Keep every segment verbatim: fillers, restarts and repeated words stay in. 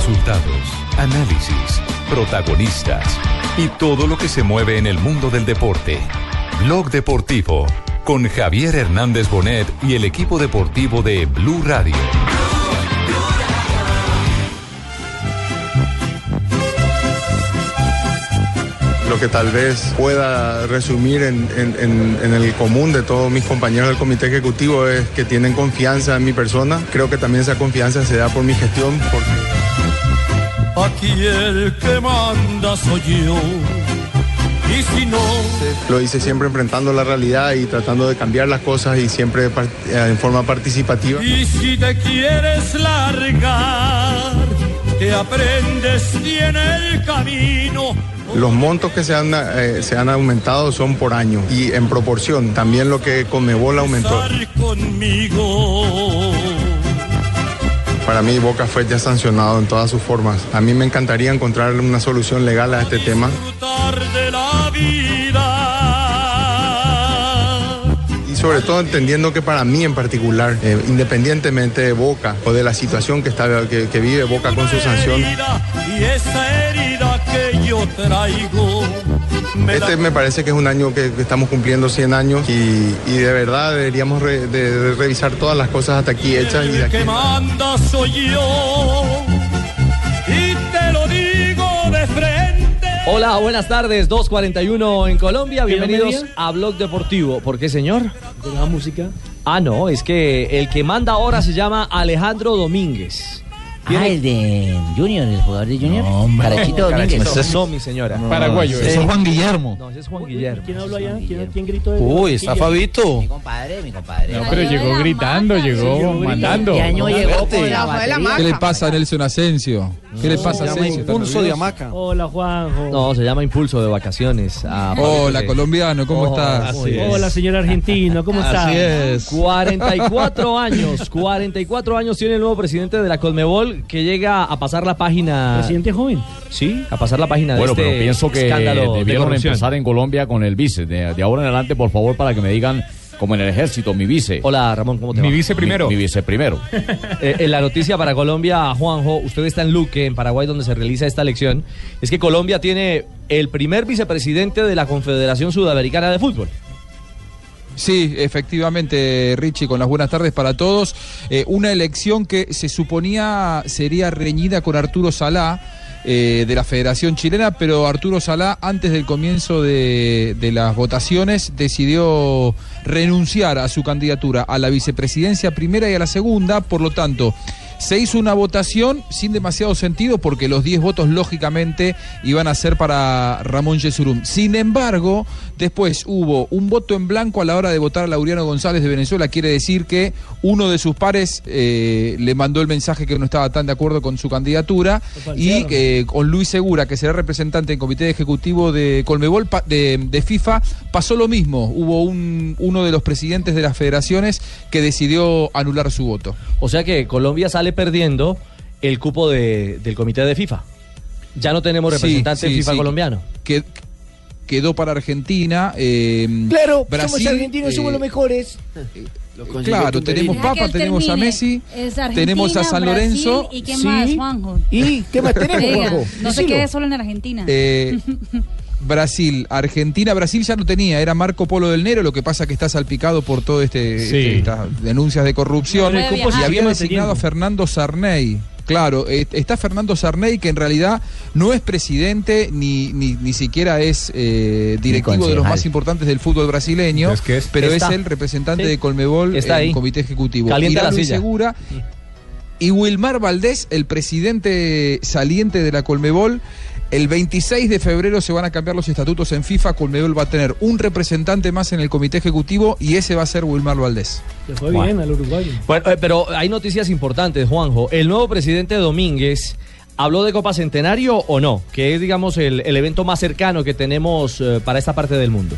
resultados, análisis, protagonistas y todo lo que se mueve en el mundo del deporte. Blog Deportivo con Javier Hernández Bonet y el equipo deportivo de Blue Radio. Lo que tal vez pueda resumir en, en, en, en el común de todos mis compañeros del comité ejecutivo es que tienen confianza en mi persona. Creo que también esa confianza se da por mi gestión. Porque... Aquí el que manda soy yo. Y si no... Lo hice siempre enfrentando la realidad y tratando de cambiar las cosas y siempre en forma participativa. Y si te quieres largar, te aprendes bien el camino. Los montos que se han, eh, se han aumentado son por año y en proporción. También lo que Conmebol aumentó. Para mí Boca fue ya sancionado en todas sus formas. A mí me encantaría encontrar una solución legal a este tema. Sobre todo entendiendo que para mí en particular, eh, independientemente de Boca o de la situación que, está, que, que vive Boca con su sanción, este me parece que es un año que, que estamos cumpliendo cien años y, y de verdad deberíamos re, de, de revisar todas las cosas hasta aquí hechas. Y de aquí. Hola, buenas tardes, dos cuarenta y uno en Colombia, bienvenidos a Blog Deportivo. ¿Por qué, señor? ¿De la música? Ah, no, es que el que manda ahora se llama Alejandro Domínguez. ¿Tiene? Ah, el de Junior, el jugador de Junior. No, Carachito Domínguez. Ese es no, mi señora. No, paraguayo. Ese es Juan Guillermo. No, ese es Juan Guillermo. ¿Quién habló allá? ¿Quién, ¿Quién gritó? El... Uy, está Fabito. Mi compadre, mi compadre. No, pero llegó gritando, llegó, sí, llegó matando. ¿Qué año llegó? ¿Qué le pasa a Nelson Asensio? ¿Qué le pasa a Asensio? Impulso de hamaca. Hola, Juanjo. No, se llama impulso de vacaciones. Ah, hola, colombiano, ¿cómo oh, estás? Es. Hola, señor argentino, ¿cómo estás? Así es. cuarenta y cuatro años, cuarenta y cuatro años tiene el nuevo presidente de la Conmebol, que llega a pasar la página. Presidente joven. Sí, a pasar la página. Bueno, de este pero pienso que debieron empezar en Colombia con el vice de, de ahora en adelante, por favor, para que me digan como en el ejército, mi vice. Hola, Ramón, ¿cómo te va? Mi vice primero. Mi, mi vice primero. eh, en la noticia para Colombia, Juanjo, usted está en Luque, en Paraguay, donde se realiza esta elección. Es que Colombia tiene el primer vicepresidente de la Confederación Sudamericana de Fútbol. Sí, efectivamente, Richie, con las buenas tardes para todos. Eh, una elección que se suponía sería reñida con Arturo Salah, eh, de la Federación Chilena, pero Arturo Salah, antes del comienzo de, de las votaciones, decidió renunciar a su candidatura a la vicepresidencia primera y a la segunda, por lo tanto... Se hizo una votación sin demasiado sentido porque los diez votos lógicamente iban a ser para Ramón Jesurún. Sin embargo, después hubo un voto en blanco a la hora de votar a Laureano González de Venezuela. Quiere decir que uno de sus pares eh, le mandó el mensaje que no estaba tan de acuerdo con su candidatura. Y eh, con Luis Segura, que será representante en comité ejecutivo de Conmebol, de, de FIFA, pasó lo mismo. Hubo un, uno de los presidentes de las federaciones que decidió anular su voto. O sea que Colombia sale perdiendo el cupo de, del comité de FIFA. Ya no tenemos representante sí, sí, FIFA sí. colombiano. Qued, quedó para Argentina. Eh, claro, Brasil, somos argentinos, eh, somos los mejores. Eh, lo claro, tenemos Papa, tenemos termine. a Messi, tenemos a San Brasil, Lorenzo. ¿Y qué más, sí. Juanjo? ¿Y qué más tenemos, Oiga, Juanjo? No se quede solo en Argentina. Eh, Brasil, Argentina, Brasil ya no tenía, era Marco Polo del Nero, lo que pasa que está salpicado por todo este, sí. este estas denuncias de corrupción, no, y había designado teniendo. a Fernando Sarney. Claro, está Fernando Sarney, que en realidad no es presidente ni ni, ni siquiera es eh, directivo de los más importantes del fútbol brasileño, es que es, pero está. es el representante sí. de Conmebol en el comité ejecutivo. Calienta la silla. Segura, y Wílmar Valdez, el presidente saliente de la Conmebol. El veintiséis de febrero se van a cambiar los estatutos en FIFA. Conmebol va a tener un representante más en el comité ejecutivo y ese va a ser Wílmar Valdez. Se fue bien al uruguayo. Bueno, pero hay noticias importantes, Juanjo. El nuevo presidente Domínguez habló de Copa Centenario o no, que es, digamos, el, el evento más cercano que tenemos eh, para esta parte del mundo.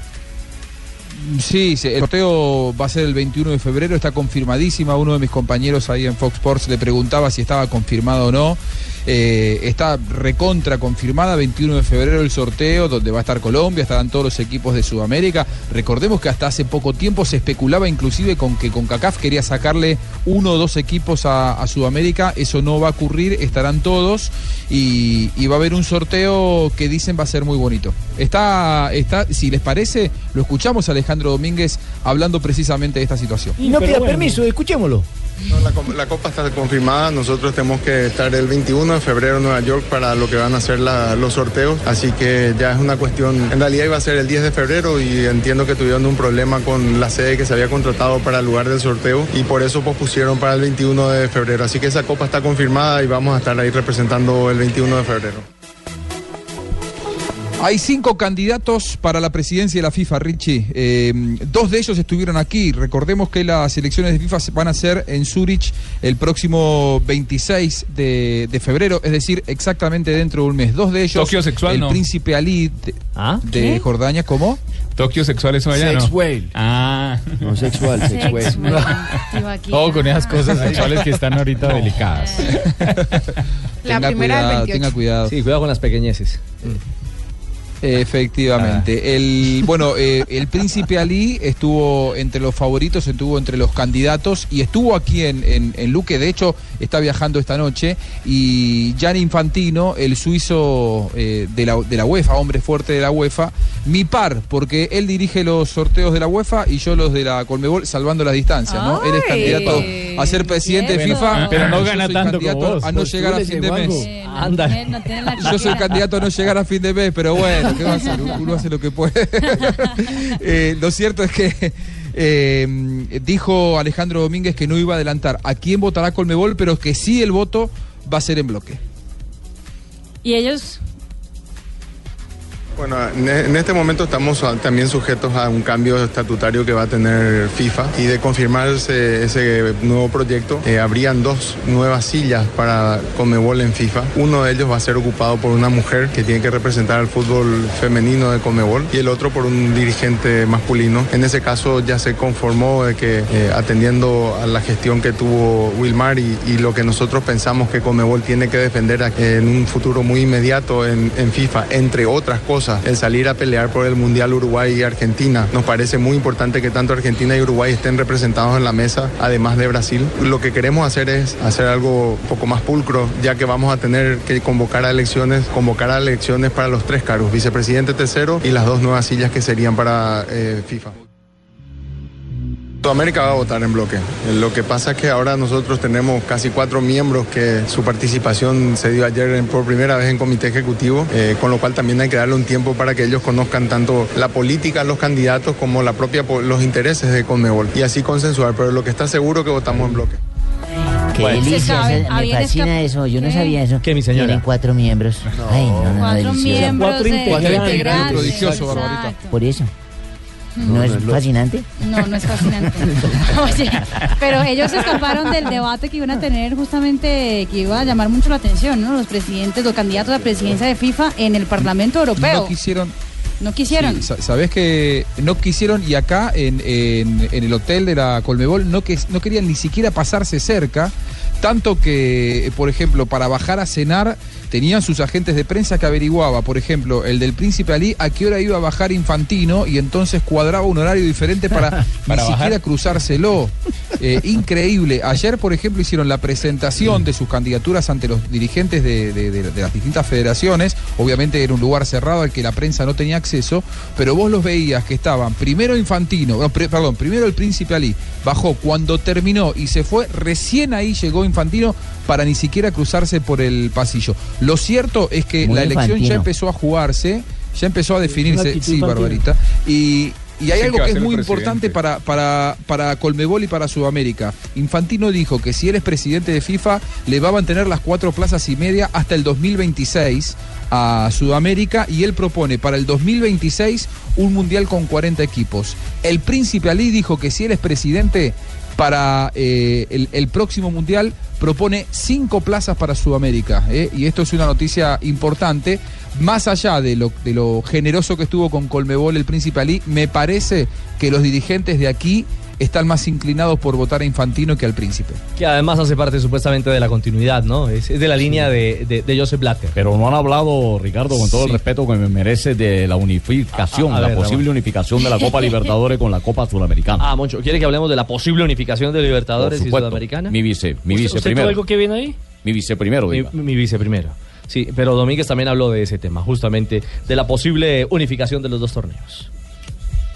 Sí, el sorteo va a ser el veintiuno de febrero, está confirmadísima. Uno de mis compañeros ahí en Fox Sports le preguntaba si estaba confirmado o no. eh, está recontra confirmada, veintiuno de febrero el sorteo, donde va a estar Colombia, estarán todos los equipos de Sudamérica. Recordemos que hasta hace poco tiempo se especulaba inclusive con que CONCACAF quería sacarle uno o dos equipos a, a Sudamérica. Eso no va a ocurrir, estarán todos y, y va a haber un sorteo que dicen va a ser muy bonito. Está, está, si les parece, lo escuchamos a Alejandro Domínguez hablando precisamente de esta situación. Y no pida bueno. permiso, escuchémoslo. No, la, la Copa está confirmada, nosotros tenemos que estar el veintiuno de febrero en Nueva York para lo que van a ser la, los sorteos, así que ya es una cuestión, en realidad iba a ser el diez de febrero y entiendo que tuvieron un problema con la sede que se había contratado para el lugar del sorteo y por eso pospusieron para el veintiuno de febrero, así que esa Copa está confirmada y vamos a estar ahí representando el veintiuno de febrero. Hay cinco candidatos para la presidencia de la FIFA, Richie. Eh, dos de ellos estuvieron aquí. Recordemos que las elecciones de FIFA se van a hacer en Zúrich el próximo veintiséis de febrero, es decir, exactamente dentro de un mes. Dos de ellos, Tokio sexual, el no. Príncipe Ali de, ¿Ah? de Jordania, ¿cómo? Tokio sexual, eso allá, sex ¿no? Whale. Ah. No, sexual, sexual. Sex oh, con esas cosas sexuales que están ahorita no. delicadas. La tenga primera cuidado, del veintiocho. Tenga cuidado. Sí, cuidado con las pequeñeces. Mm. Efectivamente. Ah. El bueno, eh, el Príncipe Ali estuvo entre los favoritos, estuvo entre los candidatos y estuvo aquí en, en, en Luque. De hecho, está viajando esta noche. Y Gianni Infantino, el suizo eh, de, la, de la UEFA, hombre fuerte de la UEFA, mi par, porque él dirige los sorteos de la UEFA y yo los de la Conmebol, salvando las distancias, ¿no? Ay, él es candidato a ser presidente de FIFA. Pero no gana tanto como vos. A no llegar a fin de mes. Anda. Yo soy candidato a no llegar a fin de mes, pero bueno. ¿Qué va a hacer? Uno hace lo que puede. eh, lo cierto es que eh, dijo Alejandro Domínguez que no iba a adelantar a quién votará Conmebol, pero que sí el voto va a ser en bloque. ¿Y ellos...? Bueno, en este momento estamos también sujetos a un cambio estatutario que va a tener FIFA y de confirmarse ese nuevo proyecto, eh, habrían dos nuevas sillas para Conmebol en FIFA. Uno de ellos va a ser ocupado por una mujer que tiene que representar al fútbol femenino de Conmebol y el otro por un dirigente masculino. En ese caso ya se conformó de que eh, atendiendo a la gestión que tuvo Wílmar y, y lo que nosotros pensamos que Conmebol tiene que defender en un futuro muy inmediato en, en FIFA, entre otras cosas, el salir a pelear por el Mundial Uruguay y Argentina. Nos parece muy importante que tanto Argentina y Uruguay estén representados en la mesa, además de Brasil. Lo que queremos hacer es hacer algo un poco más pulcro, ya que vamos a tener que convocar a elecciones, convocar a elecciones para los tres cargos, vicepresidente, tercero y las dos nuevas sillas que serían para eh, FIFA. Sudamérica va a votar en bloque. Lo que pasa es que ahora nosotros tenemos casi cuatro miembros que su participación se dio ayer en, por primera vez en comité ejecutivo, eh, con lo cual también hay que darle un tiempo para que ellos conozcan tanto la política, los candidatos, como la propia, los intereses de Conmebol y así consensuar, pero lo que está seguro que votamos en bloque. Qué bueno, delicia, se me fascina eso, yo ¿Qué? no sabía eso. ¿Qué, mi señora? Tienen cuatro miembros. No. Ay, no, no, no, cuatro miembros, cuatro integrantes. Prodigioso, Barbarita. Por eso. ¿No, ¿No es fascinante? No, no es fascinante. Oye, pero ellos se escaparon del debate que iban a tener justamente, que iba a llamar mucho la atención, ¿no? Los presidentes, los candidatos a la presidencia de FIFA en el Parlamento Europeo. No quisieron... No quisieron. Sí, sabes que no quisieron y acá en, en, en el hotel de la Conmebol no, que, no querían ni siquiera pasarse cerca, tanto que, por ejemplo, para bajar a cenar tenían sus agentes de prensa que averiguaba, por ejemplo, el del Príncipe Ali, a qué hora iba a bajar Infantino y entonces cuadraba un horario diferente para, ¿Para ni bajar? siquiera cruzárselo. Eh, increíble. Ayer, por ejemplo, hicieron la presentación de sus candidaturas ante los dirigentes de, de, de, de las distintas federaciones. Obviamente era un lugar cerrado al que la prensa no tenía acceso. Eso, pero vos los veías que estaban primero Infantino, no, pre, perdón, primero el Príncipe Ali, bajó cuando terminó y se fue, recién ahí llegó Infantino para ni siquiera cruzarse por el pasillo. Lo cierto es que Muy la infantino. elección ya empezó a jugarse, ya empezó a definirse, sí, Barbarita, y... Y hay algo que es muy importante para, para, para Conmebol y para Sudamérica. Infantino dijo que si él es presidente de FIFA, le va a mantener las cuatro plazas y media hasta el dos mil veintiséis a Sudamérica y él propone para el dos mil veintiséis un mundial con cuarenta equipos. El Príncipe Ali dijo que si él es presidente para eh, el, el próximo mundial, propone cinco plazas para Sudamérica. ¿eh? Y esto es una noticia importante. Más allá de lo, de lo generoso que estuvo con Conmebol el Príncipe Ali, me parece que los dirigentes de aquí están más inclinados por votar a Infantino que al Príncipe. Que además hace parte supuestamente de la continuidad, ¿no? Es, es de la línea de, de, de Joseph Blatter. Pero no han hablado, Ricardo, con todo sí. el respeto que me merece, de la unificación, a, a, a la ver, posible Ramón. unificación de la Copa Libertadores con la Copa Sudamericana. Ah, Moncho, ¿quiere que hablemos de la posible unificación de Libertadores y Sudamericana? Mi vice, mi vice ¿Usted primero. ¿Usted algo que viene ahí? Mi vice primero, mi, mi vice primero. Sí, pero Domínguez también habló de ese tema, justamente de la posible unificación de los dos torneos.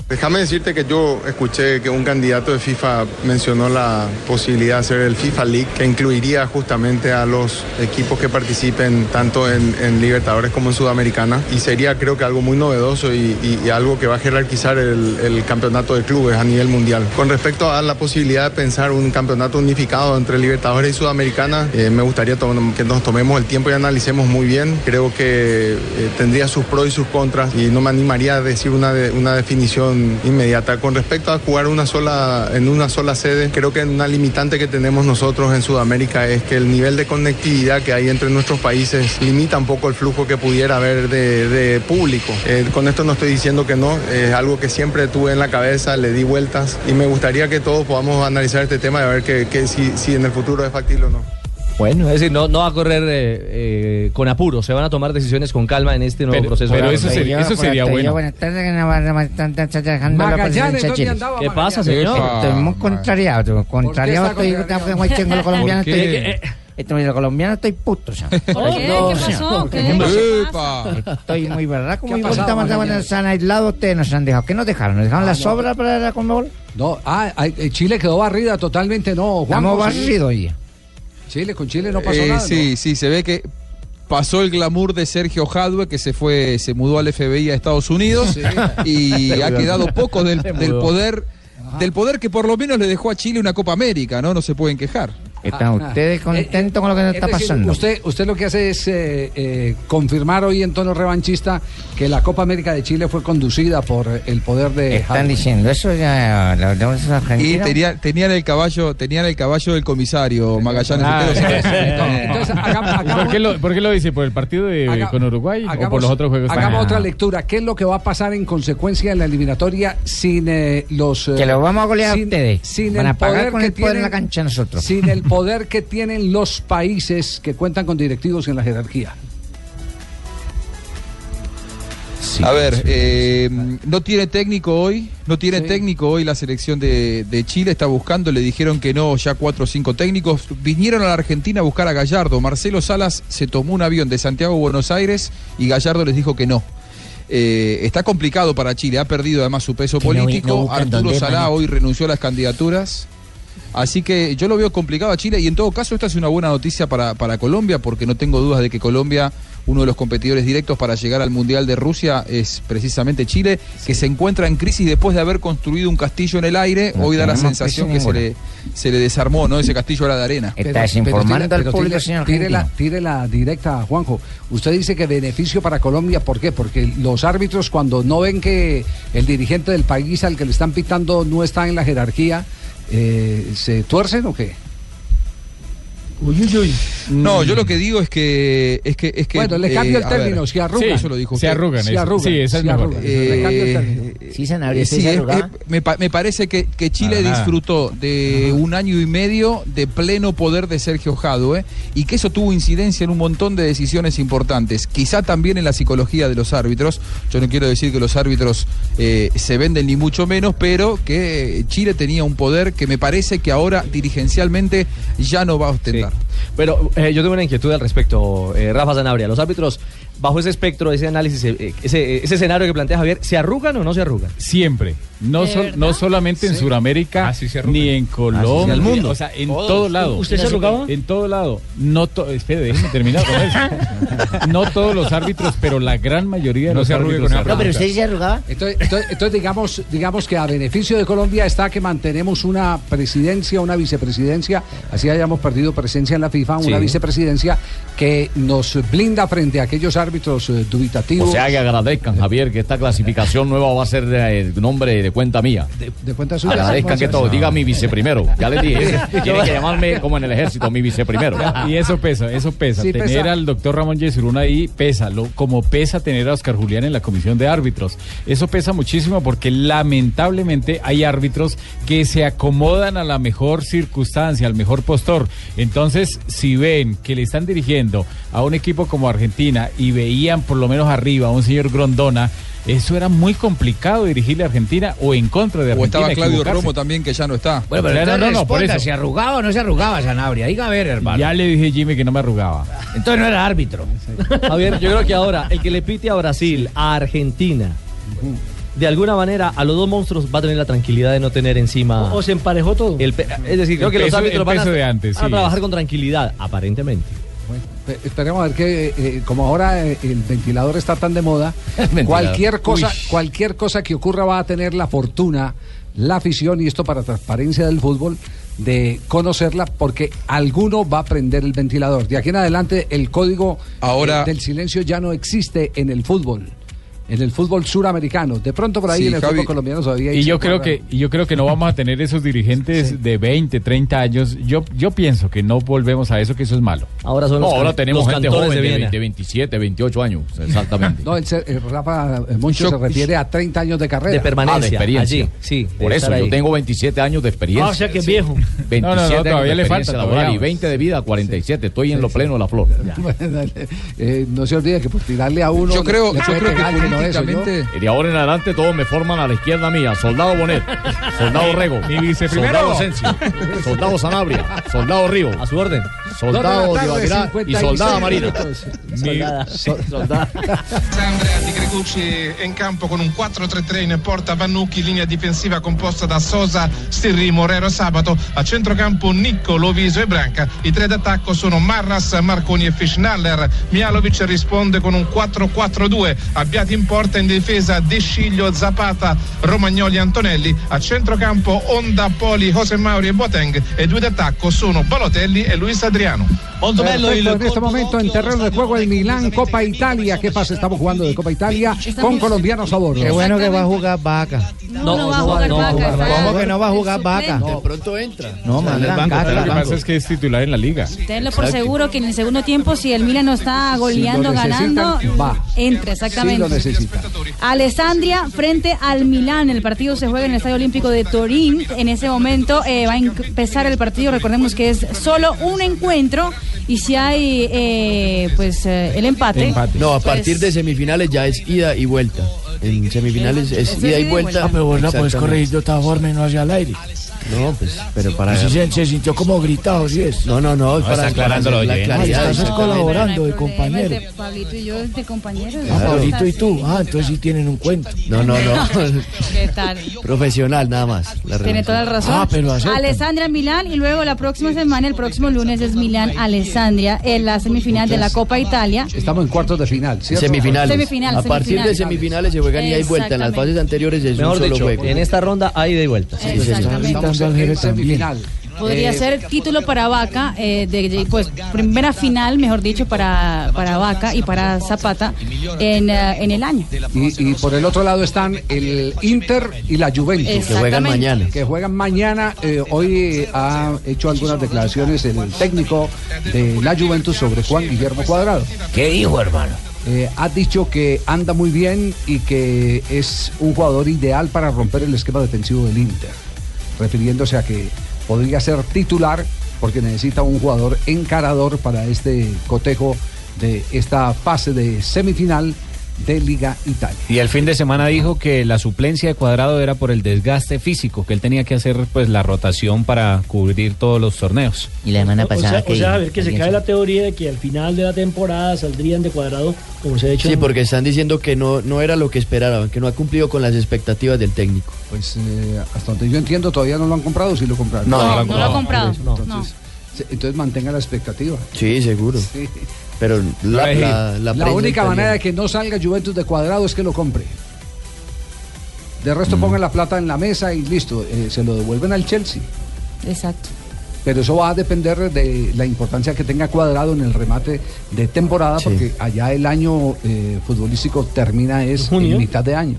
Déjame decirte que yo escuché que un candidato de FIFA mencionó la posibilidad de hacer el FIFA League, que incluiría justamente a los equipos que participen tanto en, en Libertadores como en Sudamericana, y sería, creo que, algo muy novedoso y, y, y algo que va a jerarquizar el, el campeonato de clubes a nivel mundial. Con respecto a la posibilidad de pensar un campeonato unificado entre Libertadores y Sudamericana, eh, me gustaría que nos tomemos el tiempo y analicemos muy bien. Creo que eh, tendría sus pros y sus contras, y no me animaría a decir una, de, una definición inmediata. Con respecto a jugar una sola, en una sola sede, creo que una limitante que tenemos nosotros en Sudamérica es que el nivel de conectividad que hay entre nuestros países limita un poco el flujo que pudiera haber de, de público. Eh, con esto no estoy diciendo que no, es algo que siempre tuve en la cabeza, le di vueltas, y me gustaría que todos podamos analizar este tema y a ver que, que si, si en el futuro es factible o no. Bueno, es decir, no, no va a correr eh, eh, con apuro, se van a tomar decisiones con calma en este nuevo pero, proceso. Pero eso sería, eso sería bueno. ¿Qué pasa, señor? Estoy muy contrariado, contrariado estoy con los colombianos. Los colombianos estoy puto, ¿sabes? ¿Qué? No, ¿Qué pasó? ¿Qué? ¿Qué pasa? Estoy muy verdad, como se han aislado ustedes, nos han dejado. ¿Qué nos dejaron? ¿Nos dejaron las obras para la Conmebol? No, ah, Chile quedó barrida totalmente, no. Estamos barridos ya. Chile, con Chile no pasó eh, nada. Sí, ¿no? sí, se ve que pasó el glamour de Sergio Jadue, que se fue, se mudó al F B I a Estados Unidos, sí. y ha quedado poco del, del poder, Ajá. del poder que por lo menos le dejó a Chile una Copa América, ¿no? No se pueden quejar. ¿Están ah, ustedes contentos eh, con lo que nos es está decir, pasando? Usted, usted lo que hace es eh, eh, confirmar hoy en tono revanchista que la Copa América de Chile fue conducida por el poder de... Están Halloween. diciendo eso ya... La, la, la y tenía, tenían el caballo tenían el caballo del comisario Magallanes. Ah, eh, eh, Entonces, acá, acá, ¿Por, qué lo, ¿Por qué lo dice? ¿Por el partido de, acá, con Uruguay hagamos, o por los otros juegos? Hagamos ah. otra lectura. ¿Qué es lo que va a pasar en consecuencia en la eliminatoria sin eh, los... Eh, que lo vamos a golear sin, a ustedes. Sin Van el a pagar poder con el poder tienen, en la cancha nosotros. Sin el poder poder que tienen los países que cuentan con directivos en la jerarquía. Sí, a ver, eh, no tiene técnico hoy, no tiene sí. técnico hoy la selección de, de Chile, está buscando, le dijeron que no, ya cuatro o cinco técnicos. Vinieron a la Argentina a buscar a Gallardo. Marcelo Salas se tomó un avión de Santiago a Buenos Aires y Gallardo les dijo que no. Eh, está complicado para Chile, ha perdido además su peso que político. No, no Arturo Salah hoy renunció a las candidaturas. Así que yo lo veo complicado a Chile, y en todo caso esta es una buena noticia para, para Colombia, porque no tengo dudas de que Colombia, uno de los competidores directos para llegar al Mundial de Rusia, es precisamente Chile, sí. que se encuentra en crisis después de haber construido un castillo en el aire. No, hoy da la sensación que se le, se le desarmó, ¿no? Ese castillo era de arena. Está desinformando al público, señor. Tire la, tire la directa, Juanjo. Usted dice que beneficio para Colombia, ¿por qué? Porque los árbitros, cuando no ven que el dirigente del país al que le están pitando no está en la jerarquía, Eh, ¿se tuercen o qué? Uy, uy, uy. No, yo lo que digo es que es que es que bueno, le cambio eh, el término, ver, se arrugan, sí, eso lo dijo, se arrugan, se arrugan, sí, esa es la arrugan. Le cambio el término. Sí, Sanabria, eh, sí, se arrugan. Eh, me, me parece que, que Chile Ajá. disfrutó de Ajá. un año y medio de pleno poder de Sergio Jadue, ¿eh? y que eso tuvo incidencia en un montón de decisiones importantes, quizá también en la psicología de los árbitros. Yo no quiero decir que los árbitros eh, se venden ni mucho menos, pero que Chile tenía un poder que me parece que ahora dirigencialmente ya no va a ostentar. Sí. Pero eh, yo tengo una inquietud al respecto, eh, Rafa Sanabria. Los árbitros, bajo ese espectro, ese análisis, eh, ese, ese escenario que plantea Javier, ¿se arrugan o no se arrugan? Siempre. No, so, no solamente sí. en Sudamérica, ni en Colombia, en el mundo. O sea, en Todos. todo lado. ¿Usted se arrugaba? En todo lado. No to... Espera, déjeme terminar con eso. No todos los árbitros, pero la gran mayoría de no los se árbitros. Con no, pero usted se arrugaba. Entonces, entonces, entonces digamos, digamos que a beneficio de Colombia está que mantenemos una presidencia, una vicepresidencia, así hayamos perdido presencia en la FIFA, una sí, vicepresidencia que nos blinda frente a aquellos árbitros eh, dubitativos. O sea, que agradezcan, Javier, que esta clasificación nueva va a ser el nombre de cuenta mía. De, de cuenta suya. Agradezcan que todo, diga mi viceprimero. Ya les dije, tiene que llamarme como en el ejército, mi viceprimero. Y eso pesa, eso pesa. Sí, tener pesa. Al doctor Ramón Jesurún ahí pesa, lo, como pesa tener a Óscar Julián en la comisión de árbitros. Eso pesa muchísimo porque lamentablemente hay árbitros que se acomodan a la mejor circunstancia, al mejor postor. Entonces, si ven que le están dirigiendo a un equipo como Argentina y veían por lo menos arriba a un señor Grondona, eso era muy complicado dirigirle a Argentina o en contra de Argentina. O estaba Claudio Romo también, que ya no está. Bueno, pero, pero no, no, no, por eso. ¿Se arrugaba o no se arrugaba Sanabria? Diga a ver, hermano. Ya le dije, Jimmy, que no me arrugaba. Entonces no era árbitro. Javier, yo creo que ahora el que le pite a Brasil, a Argentina, de alguna manera a los dos monstruos va a tener la tranquilidad de no tener encima. O, o se emparejó todo. El pe... Es decir, creo el que peso, los árbitros van a, de antes, van a sí, trabajar es. con tranquilidad, aparentemente. Esperemos a ver que eh, como ahora el ventilador está tan de moda, cualquier cosa, cualquier cosa que ocurra va a tener la fortuna, la afición, y esto para transparencia del fútbol, de conocerla, porque alguno va a prender el ventilador. De aquí en adelante el código ahora, eh, del silencio ya no existe en el fútbol. En el fútbol suramericano, de pronto por ahí sí, en el Javi, fútbol colombiano todavía hay. Y yo creo que y yo creo que no vamos a tener esos dirigentes sí. de veinte, treinta años. Yo yo pienso que no volvemos a eso, que eso es malo. Ahora son no, los, ahora tenemos gente joven de, de, de veintisiete, veintiocho años, exactamente. No, el, el Rafa Moncho yo, se refiere a treinta años de carrera, de permanencia, ah, de experiencia. Allí, sí, por eso ahí. Yo tengo veintisiete años de experiencia. Ah, o sea que es viejo. veintisiete no, no, no, todavía le falta laboral y veinte de vida, cuarenta y siete. Sí, estoy en sí, lo pleno de la flor. Eh, no se olvide que por tirarle a uno. Yo creo, yo creo que eso, ¿no? Y de ahora en adelante todos me forman a la izquierda mía. Soldado Bonet, Soldado Rego, Soldado Asensio, Soldado Sanabria, Soldado Río, a su orden, Soldado Divatirá y Soldado Marino. Soldada. Soldada. Sandra di Gregucci in campo con un cuatro tres tres in porta Vannucchi, linea difensiva composta da Sosa, Sirri, Morero, Sabato, a centrocampo Nicco, Loviso e Branca. I tre d'attacco sono Marras, Marconi e Fischnaller. Mialovic risponde con un cuatro cuatro due. Abbiati in porta, in difesa De Sciglio, Zapata, Romagnoli, Antonelli, a centrocampo Onda, Poli, José Mauri e Boateng, e due d'attacco sono Balotelli e Luis Adriano. Perfecto, en este momento en terreno de juego el Milán, Copa Italia. ¿Qué pasa? Estamos jugando de Copa Italia con colombianos a bordo. Qué bueno que va a jugar Vaca. No, no, no va a jugar no, Vaca. ¿Cómo no, que no va a jugar Vaca? No, de pronto entra. No, man, el banco, lo que pasa es que es titular en la liga. Tenlo por seguro que en el segundo tiempo, si el Milán no está goleando, si ganando, va. Entra, exactamente. Sí, Alessandria frente al Milán. El partido se juega en el Estadio Olímpico de Turín. En ese momento eh, va a empezar el partido. Recordemos que es solo un encuentro. Y si hay eh, pues eh, el empate, empate. No, a pues... partir de semifinales ya es ida y vuelta. En semifinales es, es ida y vuelta. Ah, pero vos la podés corregir de otra forma y no hacia el aire. No, pues, pero para... Pues se, se sintió como gritado, ¿sí es? No, no, no, no para... aclarándolo la claridad. Estás colaborando de compañero. De Pablito y yo, de compañeros. Ah, claro. Pablito y tú. Ah, entonces sí tienen un cuento. No, no, no. ¿Qué tal? Profesional, nada más. La Tiene toda la razón. Ah, pero acepta. Alessandria, Milán, y luego la próxima semana, el próximo lunes, es Milán-Alessandria, en la semifinal entonces, de la Copa Italia. Estamos en cuartos de final, ¿cierto? Semifinales. Semifinal, a partir semifinal. de semifinales se juegan y hay vuelta. En las fases anteriores es Mejor un solo dicho, juego. En esta ronda hay de vuelta. Sí, exactamente. Semifinal. Podría eh, ser título para Vaca, eh, de, de, pues primera final, mejor dicho, para, para Vaca y para Zapata en, uh, en el año. Y, y por el otro lado están el Inter y la Juventus. Que juegan mañana. Que juegan mañana. Eh, hoy ha hecho algunas declaraciones el técnico de la Juventus sobre Juan Guillermo Cuadrado. ¿Qué dijo, hermano? Eh, ha dicho que anda muy bien y que es un jugador ideal para romper el esquema defensivo del Inter, refiriéndose a que podría ser titular porque necesita un jugador encarador para este cotejo de esta fase de semifinal de Liga Italia. Y el fin de semana dijo que la suplencia de Cuadrado era por el desgaste físico, que él tenía que hacer pues la rotación para cubrir todos los torneos. Y la semana pasada... O sea, que o sea a ver, que se cae la teoría de que al final de la temporada saldrían de Cuadrado como se ha hecho... Sí, en... porque están diciendo que no, no era lo que esperaban, que no ha cumplido con las expectativas del técnico. Pues eh, hasta donde yo entiendo todavía no lo han comprado, si lo compraron. No, no, no, no lo han comprado. No, entonces, no. Se, entonces mantenga la expectativa. Sí, seguro. Sí. Pero la, la, la, la única italiana. manera de que no salga Juventus de Cuadrado es que lo compre. De resto mm. pongan la plata en la mesa y listo, eh, se lo devuelven al Chelsea. Exacto. pero eso va a depender de la importancia que tenga Cuadrado en el remate de temporada, sí. Porque allá el año eh, futbolístico termina es ¿En, en mitad de año,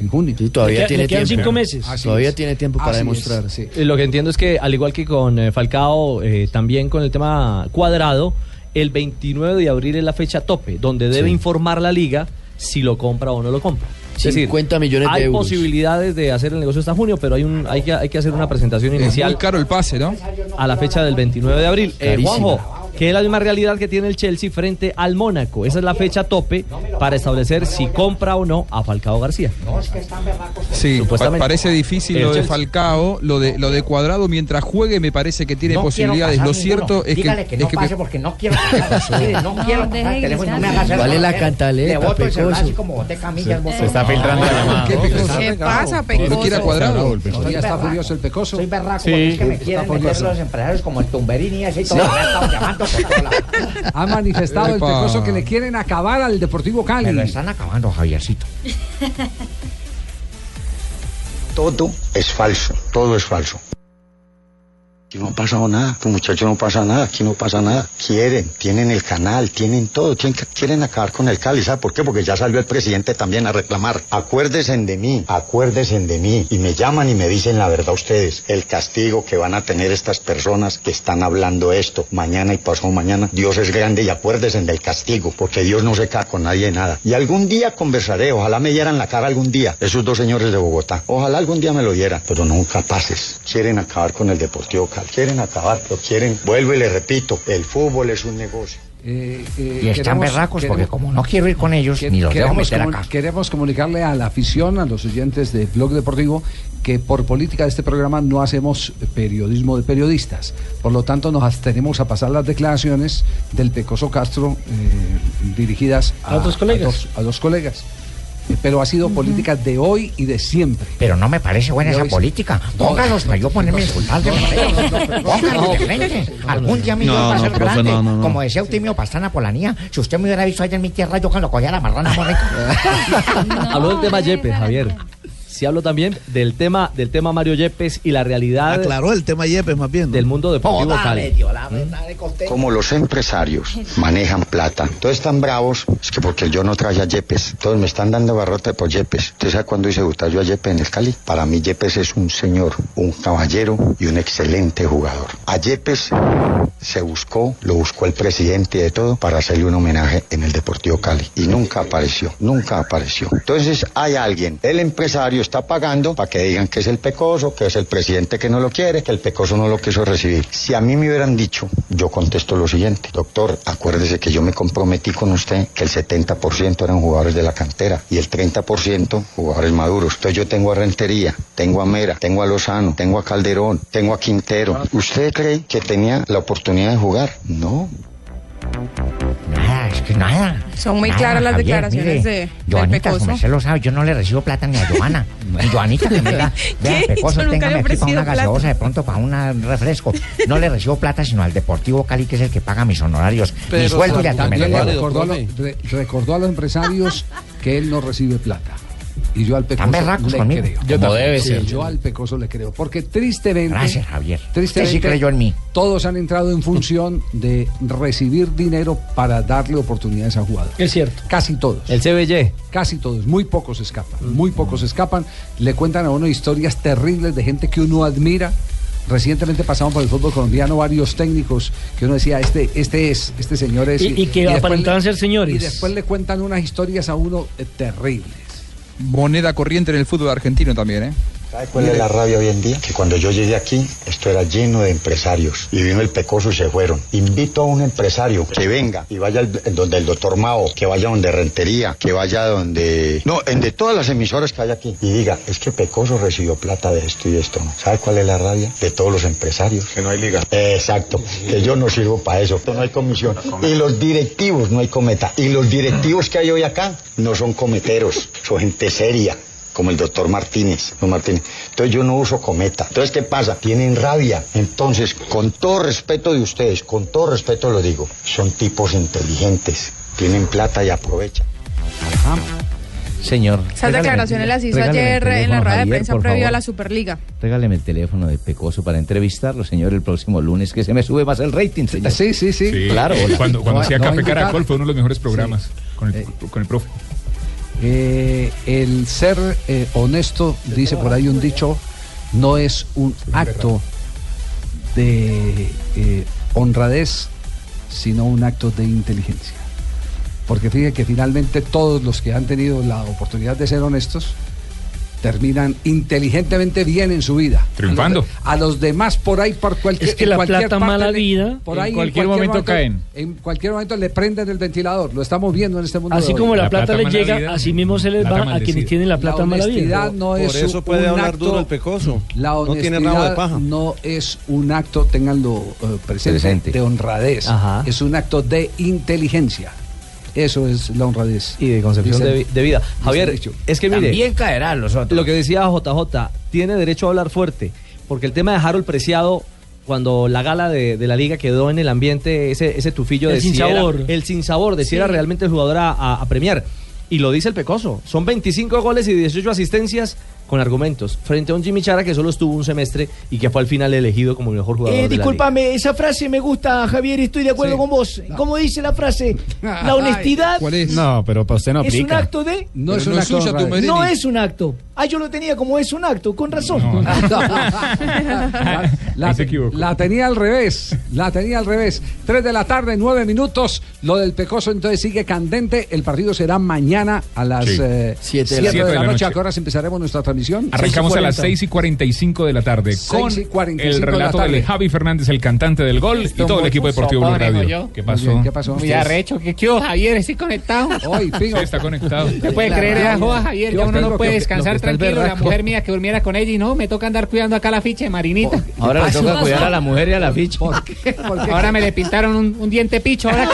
en junio. Sí, todavía le, tiene le quedan tiempo. Cinco meses. Así todavía es. Tiene tiempo para Así demostrar. Es, sí. Lo que entiendo es que al igual que con eh, Falcao, eh, también con el tema Cuadrado, el veintinueve de abril es la fecha tope, donde debe sí. informar la liga si lo compra o no lo compra. cincuenta millones de euros. Hay posibilidades de hacer el negocio hasta junio, pero hay un hay que hay que hacer una presentación inicial. Es muy caro el pase, ¿no? A la fecha del veintinueve de abril. Eh, Juanjo, que es la misma realidad que tiene el Chelsea frente al Mónaco. Esa es la fecha tope para establecer si compra o no a Falcao García. Sí, parece difícil lo de Falcao, lo de lo de Cuadrado mientras juegue me parece que tiene no posibilidades. Lo cierto es que dígale que no que pase me... porque no quiero. No quiero pasar el teléfono, no me hagas eso. Vale la cantaleta. Le boto el celular así como boté camilla. Se está filtrando la mano. ¿Qué pasa, Pecoso? No quiere Cuadrado. Ya está furioso el Pecoso. Soy berraco, es que me quieren meter los empresarios como el Tumberini y así todo llamando. Ha manifestado Epa. el Pecoso que le quieren acabar al Deportivo Cali. Me lo están acabando, Javiercito. Todo es falso, todo es falso. Aquí no ha pasado nada, estos muchachos no pasa nada, aquí no pasa nada. Quieren, tienen el canal, tienen todo, tienen, quieren acabar con el Cali. ¿Sabe por qué? Porque ya salió el presidente también a reclamar. Acuérdense de mí, acuérdense de mí. Y me llaman y me dicen la verdad ustedes. El castigo que van a tener estas personas que están hablando esto mañana y pasado mañana. Dios es grande y acuérdense del castigo, porque Dios no se cae con nadie de nada. Y algún día conversaré, ojalá me dieran la cara algún día, esos dos señores de Bogotá. Ojalá algún día me lo dieran, pero no capaces. Quieren acabar con el Deportivo Cali. Quieren acabar, lo quieren. Vuelvo y le repito, el fútbol es un negocio. Eh, eh, y están berracos porque como no quiero ir con ellos, que, ni los dejo meter acá. Queremos comunicarle a la afición, a los oyentes de Blog Deportivo, que por política de este programa no hacemos periodismo de periodistas. Por lo tanto, nos abstenemos a pasar las declaraciones del Pecoso Castro eh, dirigidas a, ¿A, otros colegas? a, dos, a dos colegas. Pero ha sido uh-huh. política de hoy y de siempre. Pero no me parece buena de esa política. Póngalos para yo ponerme el sultán de frente. Póngalos de frente. Algún día mi Dios va a ser grande. No, no, no. Como decía usted mío, Pastana Polanía. Si usted me hubiera visto allá en mi tierra, yo cuando cogía la marrana morreca. No, habló del tema Yepes, Javier. Sí hablo también del tema del tema Mario Yepes y la realidad. Aclaró el tema Yepes más bien, ¿no? Del mundo deportivo. Oh, dale, Dios, la verdad, ¿Mm? Como los empresarios manejan plata, todos están bravos, es que porque yo no traje a Yepes, todos me están dando barrote por Yepes. ¿Usted sabe cuándo hice gustar yo a Yepes en el Cali? Para mí Yepes es un señor, un caballero y un excelente jugador. A Yepes se buscó, lo buscó el presidente de todo para hacerle un homenaje en el Deportivo Cali y nunca apareció, nunca apareció. Entonces hay alguien, el empresario está pagando para que digan que es el Pecoso, que es el presidente que no lo quiere, que el Pecoso no lo quiso recibir. Si a mí me hubieran dicho, yo contesto lo siguiente: doctor, acuérdese que yo me comprometí con usted que el setenta por ciento eran jugadores de la cantera y el treinta por ciento jugadores maduros. Entonces yo tengo a Rentería, tengo a Mera, tengo a Lozano, tengo a Calderón, tengo a Quintero. ¿Usted cree que tenía la oportunidad de jugar? No. Nada, es que nada. Son muy nada, claras las Javier, declaraciones mire, de Joanita, del Pecoso. Como usted lo sabe, yo no le recibo plata ni a Joana. Ni Joanita que me da. Vea, Pecoso, téngame aquí para una gaseosa, plata. De pronto para un refresco. No le recibo plata sino al Deportivo Cali, que es el que paga mis honorarios. Pero, mi sueldo y hasta me lo doy. Recordó a los empresarios que él no recibe plata. Y yo al Pecoso le conmigo. creo. Yo, no debe sí, ser. yo al Pecoso le creo. Porque tristemente. Gracias, Javier. Tristemente, sí creyó en mí. Todos han entrado en función de recibir dinero para darle oportunidades a jugadores. Es cierto. Casi todos. El C B J. Casi todos. Muy pocos escapan. Mm. Muy pocos escapan. Le cuentan a uno historias terribles de gente que uno admira. Recientemente pasaron por el fútbol colombiano varios técnicos que uno decía, este este es, este señor es. Y, y que y aparentaban ser señores. Y después le cuentan unas historias a uno eh, terribles. Moneda corriente en el fútbol argentino también, ¿eh? ¿Sabe cuál es la rabia hoy en día? Que cuando yo llegué aquí, esto era lleno de empresarios. Y vino el Pecoso y se fueron. Invito a un empresario que venga y vaya el, donde el doctor Mao, que vaya donde Rentería, que vaya donde... No, en de todas las emisoras que hay aquí. Y diga, es que Pecoso recibió plata de esto y de esto. ¿No? ¿Sabe cuál es la rabia? De todos los empresarios. Que no hay liga. Exacto. Que yo no sirvo para eso. No hay comisión. Y los directivos, no hay cometa. Y los directivos que hay hoy acá no son cometeros. Son gente seria. Como el doctor Martínez, no Martínez. Entonces yo no uso cometa. Entonces, ¿qué pasa? Tienen rabia. Entonces, con todo respeto de ustedes, con todo respeto lo digo, son tipos inteligentes, tienen plata y aprovechan. Ajá. Señor. Esas declaraciones las hizo ayer en la rueda de prensa previo a la Superliga. Regáleme el teléfono de Pecoso para entrevistarlo, señor, el próximo lunes, que se me sube más el rating, señor. Sí, sí, sí, sí. Claro. Cuando, cuando no, hacía no, Café no, Caracol fue uno de los mejores programas, sí, con, el, eh, con el profe. Eh, el ser eh, honesto, dice por ahí un dicho, no es un acto de eh, honradez, sino un acto de inteligencia. Porque fíjense que finalmente todos los que han tenido la oportunidad de ser honestos terminan inteligentemente bien en su vida. Triunfando. A los demás por ahí, por cualquier... Es que la plata mala vida, por ahí, en cualquier momento caen. En cualquier momento le prenden el ventilador, lo estamos viendo en este mundo. Así como la plata le llega, así mismo se les va a quienes tienen la plata mala vida. Por eso puede hablar duro el Pecoso. La honestidad no es un acto, tenganlo presente, de honradez. Es un acto de inteligencia. Eso es la honradez. Y de concepción de, de vida. Javier, es que mire... También caerán los otros. Lo que decía J J, tiene derecho a hablar fuerte, porque el tema de Harold Preciado, cuando la gala de, de la liga quedó en el ambiente, ese, ese tufillo el de sin sabor. Era, el sin sabor, de sí. Si era realmente el jugador a, a, a premiar. Y lo dice el Pecoso, son veinticinco goles y dieciocho asistencias con argumentos, frente a un Jimmy Chara que solo estuvo un semestre y que fue al final elegido como el mejor jugador. Eh, discúlpame, de la liga. Esa frase me gusta, Javier, estoy de acuerdo, sí, con vos. No. ¿Cómo dice la frase? La honestidad. ¿Cuál es? No, pero para usted no aplica. Es un acto de... No, no, es, un no, acto, suya, tu no es un acto. Ah, yo lo tenía como es un acto, con razón. No. la, la, la tenía al revés, la tenía al revés. Tres de la tarde, nueve minutos. Lo del Pecoso entonces sigue candente. El partido será mañana a las sí. eh, siete, de la, siete de la, de la noche. noche. ¿A qué horas empezaremos nuestra transmisión? Arrancamos a las seis y cuarenta y cinco de la tarde con el relato de, de Javi Fernández, el cantante del gol, y todo el equipo deportivo Blue Radio. ¿Qué pasó? Bien, ¿qué pasó? Muy arrecho, ¿qué quedó Javier? ¿Estoy conectado? Hoy, sí, está conectado. ¿Te puede la creer esa joda, Javier? Yo, ya uno no puede que, descansar tranquilo. La mujer mía que durmiera con ella y no, me toca andar cuidando acá la ficha de Marinita. Oh, ahora le toca cuidar a la mujer y a la ficha. ¿Por qué? ¿Por qué? Ahora me le pintaron un, un diente picho. Ahora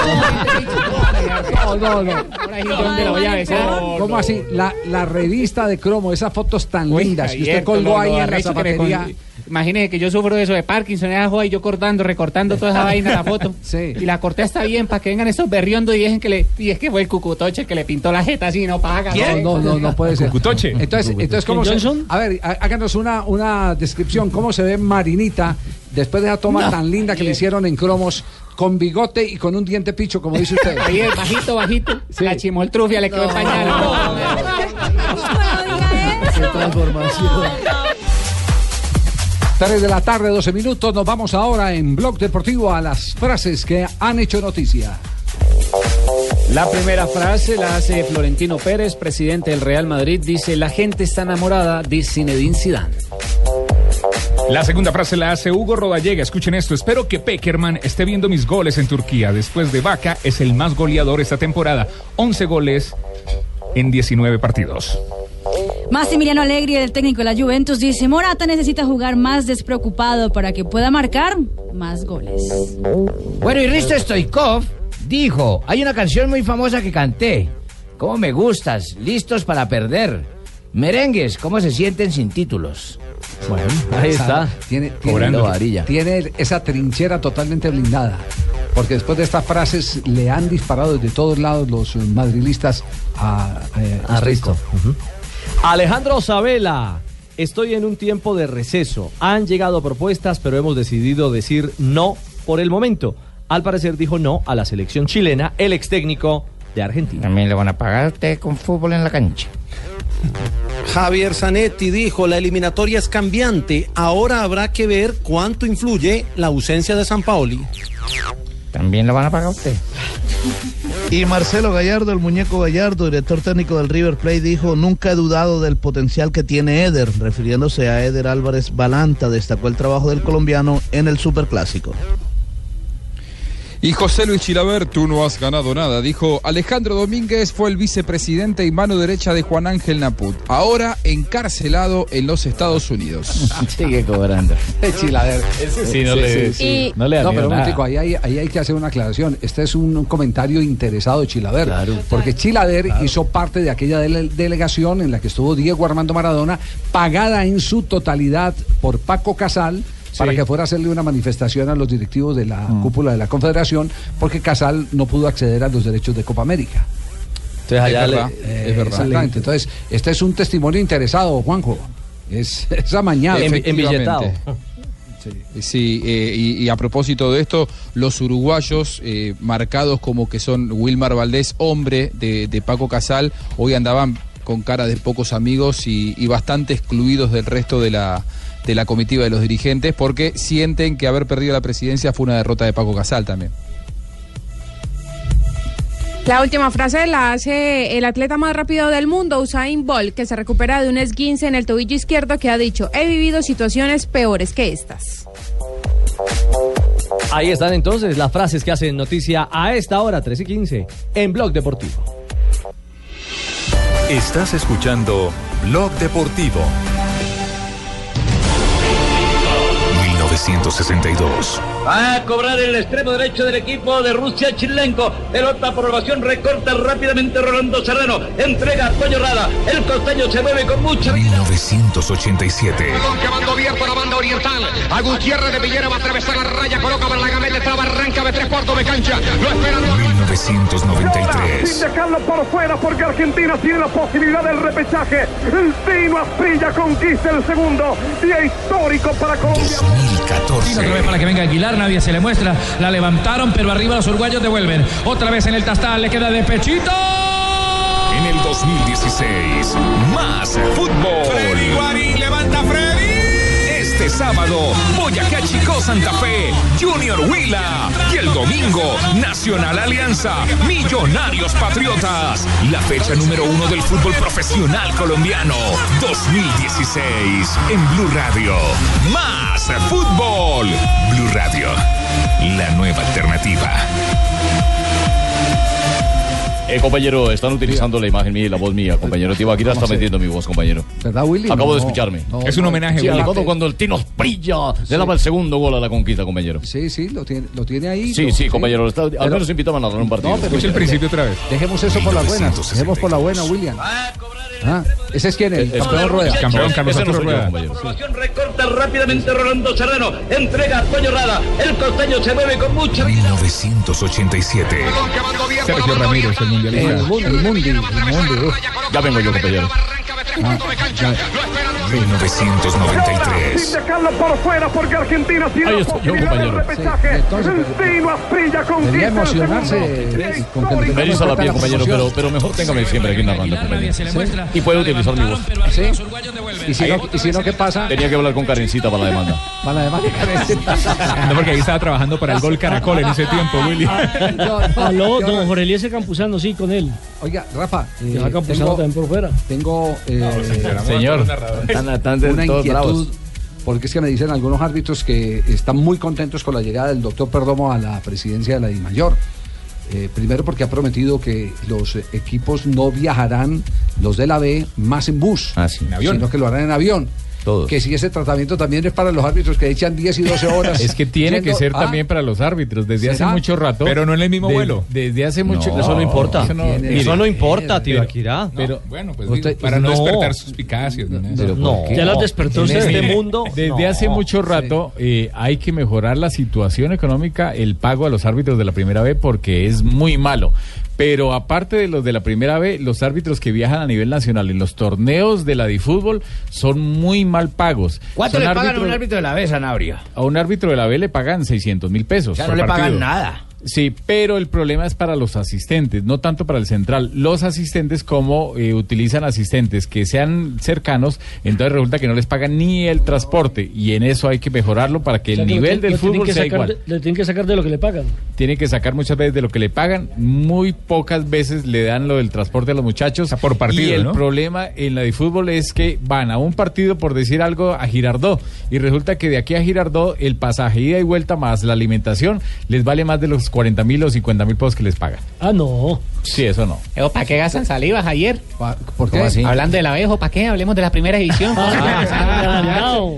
no, no, no. Ahora es donde lo voy a besar. ¿Cómo así? La, la revista de Cromo, esas fotos tan Uy, lindas Javier, que usted colgó ahí en la zapatería. Imagínese que yo sufro de eso de Parkinson, esa joda, y yo cortando, recortando toda esa vaina, la foto. Sí. Y la corté hasta bien para que vengan esos berriondos y dejen que le... Y es que fue el Cucutoche que le pintó la jeta así, no paga. No, no, no, no puede ser. Cucutoche. Entonces, entonces ¿cómo se...? A ver, háganos una, una descripción. ¿Cómo se ve Marinita después de esa toma no. tan linda que le hicieron en Cromos, con bigote y con un diente picho, como dice usted? Ahí es bajito, bajito. Sí. La chimoltrufia le quedó no. pañal. No, no, no. tres de la tarde, doce minutos, nos vamos ahora en Blog Deportivo a las frases que han hecho noticia. La primera frase la hace Florentino Pérez, presidente del Real Madrid, dice: la gente está enamorada de Zinedine Zidane. La segunda frase la hace Hugo Rodallega, escuchen esto: espero que Pekerman esté viendo mis goles en Turquía, después de Vaca es el más goleador esta temporada, once goles en diecinueve partidos. Massimiliano Allegri, el técnico de la Juventus, dice: Morata necesita jugar más despreocupado para que pueda marcar más goles. Bueno, y Risto Stoichkov dijo: hay una canción muy famosa que canté, ¿cómo me gustas? Listos para perder. Merengues, ¿cómo se sienten sin títulos? Bueno, ahí está. Tiene, tiene, varilla. tiene esa trinchera totalmente blindada, porque después de estas frases le han disparado desde todos lados los madrilistas a, a, a, a Risto. Uh-huh. Alejandro Sabela: estoy en un tiempo de receso. Han llegado propuestas, pero hemos decidido decir no por el momento. Al parecer dijo no a la selección chilena, el ex técnico de Argentina. También le van a pagar con fútbol en la cancha. Javier Zanetti dijo: la eliminatoria es cambiante. Ahora habrá que ver cuánto influye la ausencia de Sampaoli. También lo van a pagar a usted. Y Marcelo Gallardo, el muñeco Gallardo, director técnico del River Plate, dijo: nunca he dudado del potencial que tiene Eder, refiriéndose a Eder Álvarez Balanta. Destacó el trabajo del colombiano en el Superclásico. Y José Luis Chilavert: tú no has ganado nada. Dijo: Alejandro Domínguez fue el vicepresidente y mano derecha de Juan Ángel Naput, ahora encarcelado en los Estados Unidos. Sigue cobrando. Chilavert. Ese sí no sí, le, sí, sí. No, le no, pero nada. Un tico, ahí, hay, ahí hay que hacer una aclaración. Este es un, un comentario interesado de Chilavert. Claro. Porque Chilavert claro. hizo parte de aquella dele- delegación en la que estuvo Diego Armando Maradona, pagada en su totalidad por Paco Casal, para sí. que fuera a hacerle una manifestación a los directivos de la mm. cúpula de la Confederación, porque Casal no pudo acceder a los derechos de Copa América. Entonces allá es verdad. Le, eh, es verdad. Exactamente. Entonces, este es un testimonio interesado, Juanjo. Es, es amañado. Enbilletado. Sí, sí eh, y, y a propósito de esto, los uruguayos eh, marcados como que son Wílmar Valdez, hombre de, de Paco Casal, hoy andaban con cara de pocos amigos y, y bastante excluidos del resto de la, de la comitiva de los dirigentes, porque sienten que haber perdido la presidencia fue una derrota de Paco Casal también. La última frase la hace el atleta más rápido del mundo, Usain Bolt, que se recupera de un esguince en el tobillo izquierdo, que ha dicho: he vivido situaciones peores que estas. Ahí están entonces las frases que hacen noticia a esta hora, tres y quince, en Blog Deportivo. Estás escuchando Blog Deportivo. mil novecientos sesenta y dos. Va a cobrar el extremo derecho del equipo de Rusia, Chilenko. Pelota por ovación, recorta rápidamente Rolando Serrano. Entrega a Toño Rada. El costeño se mueve con mucha vida. mil novecientos ochenta y siete. Balón que mandó bien para banda oriental. A Gutiérrez de Villera va a atravesar la raya. Coloca para la gamela. Estaba arranca de tres cuartos de cancha. Lo esperan. mil novecientos noventa y tres. Sin dejarlo por fuera porque Argentina tiene la posibilidad del repechaje. El Tino Asprilla conquista el segundo. Día histórico para Colombia. dos mil catorce. Otra vez para que venga Aguilar. Nadie se le muestra, la levantaron, pero arriba los uruguayos devuelven, otra vez en el tastal, le queda de pechito. En el dos mil dieciséis, más fútbol. Freddy Guarín, levanta Freddy. Este sábado, Boyacá Chicó Santa Fe, Junior Huila. Y el domingo, Nacional Alianza, Millonarios Patriotas. La fecha número uno del fútbol profesional colombiano, dos mil dieciséis, en Blue Radio. Más fútbol. Blue Radio, la nueva alternativa. Eh, compañero, están utilizando la imagen mía y la voz mía, compañero. Tibaquira está metiendo mi voz, compañero. ¿Verdad, Willy? Acabo no, de escucharme. No, es un homenaje. Sí, le coto cuando el Tino brilla, sí. Le daba el segundo gol a la conquista, compañero. Sí, sí, lo tiene, lo tiene ahí. Sí, lo, sí, compañero. Está, pero, al menos invitaban a narrar un partido. No, pero escucha el principio otra vez. Dejemos eso por la buena. Dejemos por la buena, William. Ah, ¿ese es quién? El, el campeón Rueda. El campeón, campeón, campeón no Rueda. Compañero. Sí. Recorta rápidamente Rolando Serrano. Entrega a Toño Rada. El costeño se mueve con mucha vida. mil novecientos ochenta y siete. Sergio Ramírez, el El, el, mundo, el, mundo, el mundo. Ya vengo yo, compañero. Ah, mil novecientos noventa y tres. Sin dejarlo por fuera porque Argentina tiene la posibilidad del repechaje. El Tino Asprilla conquista el segundo. Me hizo la piel, compañero, pero, pero mejor téngame siempre aquí en la banda, compañero. ¿Sí? Y puedo utilizar mi voz. ¿Sí? ¿Y, si no, ¿Y si no, qué pasa? Tenía que hablar con Karencita para la demanda. Para la demanda, Karencita. No, porque ahí estaba trabajando para el Gol Caracol en ese tiempo, Willy. Aló, don Jorge Elías Campuzano, sí, con él. Oiga, Rafa, eh, tengo, también por fuera. tengo eh, no, señor, señor tan, tan una inquietud, bravos. Porque es que me dicen algunos árbitros que están muy contentos con la llegada del doctor Perdomo a la presidencia de la DIMAYOR. Eh, primero porque ha prometido que los equipos no viajarán, los de la B, más en bus, ah, sí, en avión, sino que lo harán en avión. Todos. Que si ese tratamiento también es para los árbitros que echan diez y doce horas. Es que tiene yendo, que ser ah, también para los árbitros desde ¿será? hace mucho rato. Pero no en el mismo de, vuelo. Desde hace mucho. No, eso no importa. Eso no, mire, eso no importa, tío. Pero, pero bueno, pues usted, digo, para no, no despertar suspicacias. No, no, no, ya las despertó usted este mundo. Desde no, hace mucho rato sí. eh, hay que mejorar la situación económica, el pago a los árbitros de la primera B, porque es muy malo. Pero aparte de los de la primera B, los árbitros que viajan a nivel nacional en los torneos de la DiFútbol son muy mal pagos. ¿Cuánto son le pagan árbitro... a un árbitro de la B, Sanabria? A un árbitro de la B le pagan seiscientos mil pesos. O sea, no le partido. pagan nada. Sí, pero el problema es para los asistentes, no tanto para el central. Los asistentes, como eh, utilizan asistentes que sean cercanos, entonces resulta que no les pagan ni el transporte, y en eso hay que mejorarlo para que o sea, el que nivel del fútbol sea sacar, igual. Le tienen que sacar de lo que le pagan. Tienen que sacar muchas veces de lo que le pagan, muy pocas veces le dan lo del transporte a los muchachos. O sea, por partido, y el ¿no? problema en la de fútbol es que van a un partido, por decir algo, a Girardot, y resulta que de aquí a Girardot el pasaje ida y vuelta más la alimentación les vale más de los cuarenta mil o cincuenta mil pesos que les pagan. Ah, no. Sí, eso no. ¿Para qué gastan salivas ayer? ¿Por qué? Así? Hablando del abejo, ¿para qué? Hablemos de la primera división.